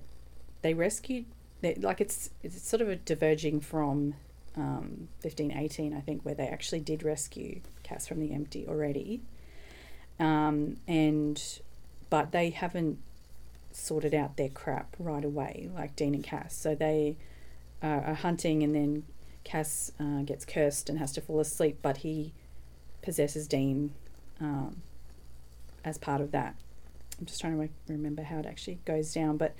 they rescued... They, like, it's it's sort of a diverging from um, fifteen eighteen, I think, where they actually did rescue Cass from the empty already. Um, and But they haven't sorted out their crap right away, like Dean and Cass. So they uh, are hunting, and then Cass uh, gets cursed and has to fall asleep, but he... possesses Dean um, as part of that. I'm just trying to re- remember how it actually goes down, but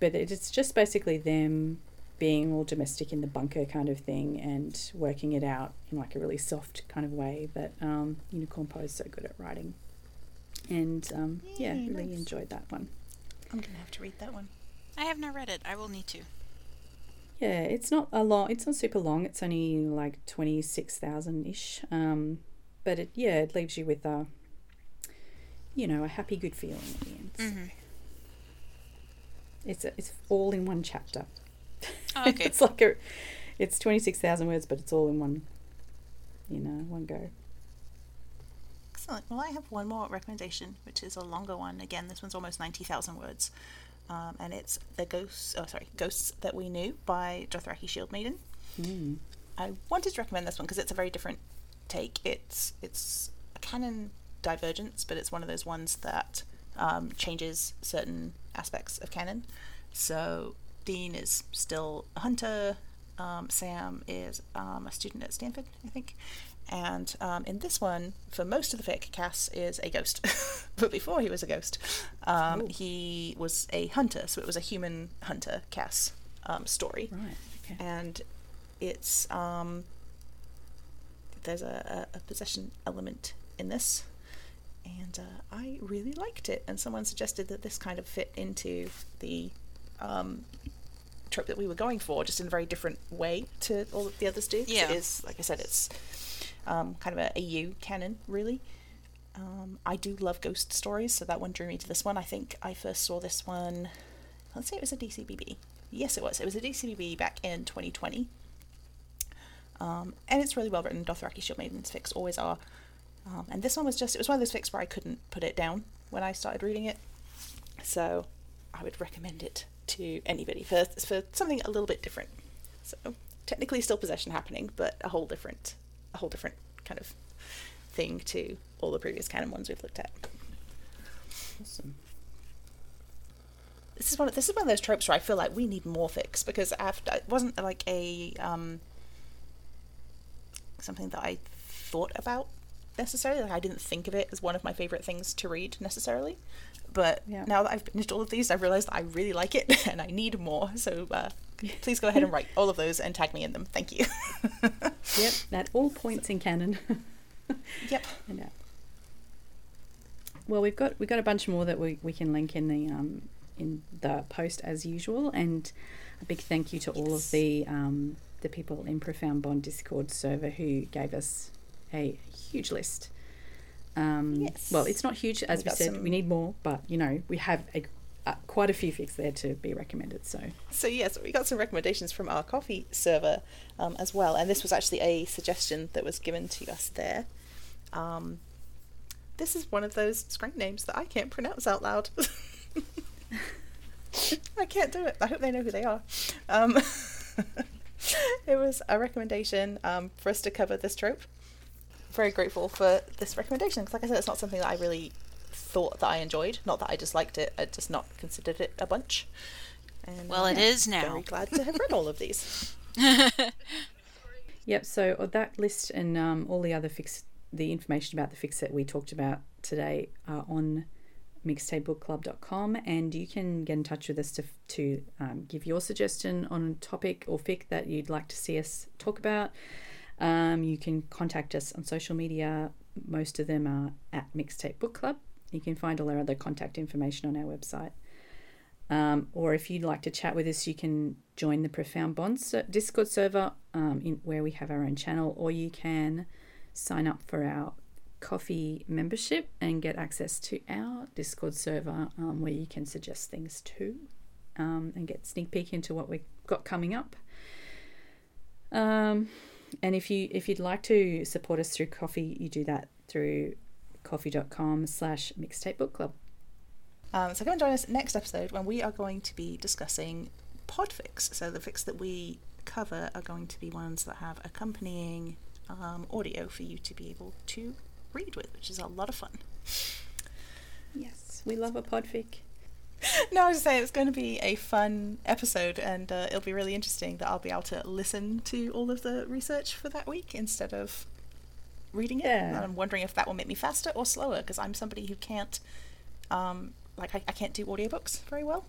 but it's just basically them being all domestic in the bunker kind of thing and working it out in like a really soft kind of way that um, Unicorn Poe is so good at writing. And um, yeah, yeah, really nice. Enjoyed that one. I'm gonna have to read that one. I have not read it. I will need to. Yeah, it's not a long. It's not super long. It's only like twenty-six thousand ish. Um, But, it, yeah, it leaves you with, a, you know, a happy, good feeling at the end. So. Mm-hmm. It's a, it's all in one chapter. Oh, okay. It's like a, it's twenty-six thousand words, but it's all in one, you know, one go. Excellent. Well, I have one more recommendation, which is a longer one. Again, this one's almost ninety thousand words. Um, and it's The Ghosts, oh, sorry, Ghosts That We Knew by Dothraki Shieldmaiden. Mm. I wanted to recommend this one because it's a very different take. It's it's a canon divergence, but it's one of those ones that um, changes certain aspects of canon. So Dean is still a hunter, um, Sam is um, a student at Stanford, I think, And um, in this one, for most of the fic, Cass is a ghost. But before he was a ghost, um, he was a hunter. So it was a human hunter, Cass, um, story. Right, okay. And it's, um, there's a, a possession element in this. And uh, I really liked it. And someone suggested that this kind of fit into the um, trope that we were going for, just in a very different way to all that the others do. Yeah. It is, like I said, it's um, kind of a E U canon, really. Um, I do love ghost stories, so that one drew me to this one. I think I first saw this one, let's say it was a D C B B. Yes, it was. It was a D C B B back in twenty twenty. Um, and it's really well written. Dothraki Shieldmaiden's fics always are. Um, and this one was just, it was one of those fics where I couldn't put it down when I started reading it. So I would recommend it to anybody for, for something a little bit different. So technically still possession happening, but a whole different, a whole different kind of thing to all the previous canon ones we've looked at. Awesome. This is one of, this is one of those tropes where I feel like we need more fics, because after, it wasn't like a, um, something that I thought about necessarily, like I didn't think of it as one of my favorite things to read necessarily, but yeah. Now that I've finished all of these, I've realized that I really like it and I need more, so uh, please go ahead and write all of those and tag me in them, thank you. Yep, at all points so. In canon. Yep. And, uh, well, we've got we've got a bunch more that we, we can link in the um in the post as usual, and a big thank you to yes. all of the um the people in Profound Bond Discord server who gave us a huge list. Um, yes. Well, it's not huge, as we, we said. Some... We need more, but you know, we have a, uh, quite a few fics there to be recommended. So, so yes, yeah, so we got some recommendations from our coffee server um, as well, and this was actually a suggestion that was given to us there. Um, this is one of those screen names that I can't pronounce out loud. I can't do it. I hope they know who they are. Um, it was a recommendation um, for us to cover this trope. Very grateful for this recommendation, because like I said, it's not something that I really thought that I enjoyed. Not that I disliked it, I just not considered it a bunch. And well, it yeah, is now. Very glad to have read all of these. Yep, so that list and um, all the other fix, the information about the fix that we talked about today are on mixtape book club dot com, and you can get in touch with us to, to um, give your suggestion on a topic or fic that you'd like to see us talk about. Um, you can contact us on social media. Most of them are at Mixtape Book Club. You can find all our other contact information on our website. Um, or if you'd like to chat with us, you can join the Profound Bonds Discord server um, in, where we have our own channel, or you can sign up for our coffee membership and get access to our Discord server um, where you can suggest things too um, and get sneak peek into what we've got coming up. Um... And if you if you'd like to support us through coffee, you do that through coffee dot com slash mixtape book club. Um, so go and join us next episode when we are going to be discussing podfics. So the fics that we cover are going to be ones that have accompanying um, audio for you to be able to read with, which is a lot of fun. Yes, we love a podfic. No, I was just saying it's going to be a fun episode, and uh, it'll be really interesting that I'll be able to listen to all of the research for that week instead of reading it. Yeah. And I'm wondering if that will make me faster or slower, because I'm somebody who can't, um, like I, I can't do audiobooks very well.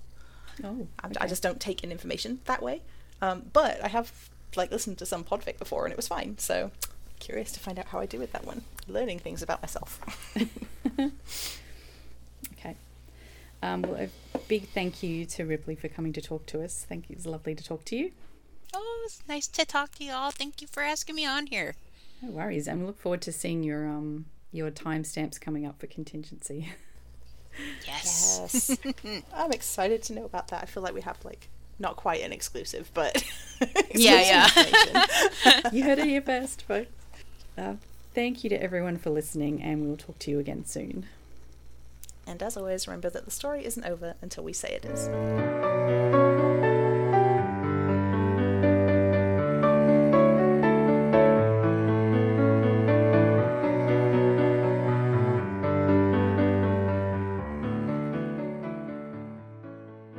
Oh, okay. I just don't take in information that way. Um, but I have like listened to some podfic before, and it was fine. So curious to find out how I do with that one. Learning things about myself. Okay. Um, well, a big thank you to Ripley for coming to talk to us. Thank you. It's lovely to talk to you. Oh, it's nice to talk to you all. Thank you for asking me on here. No worries. And we look forward to seeing your um your timestamps coming up for contingency. Yes. Yes. I'm excited to know about that. I feel like we have like not quite an exclusive, but exclusive yeah, yeah. You heard it here first, folks. Uh, thank you to everyone for listening, and we'll talk to you again soon. And as always, remember that the story isn't over until we say it is.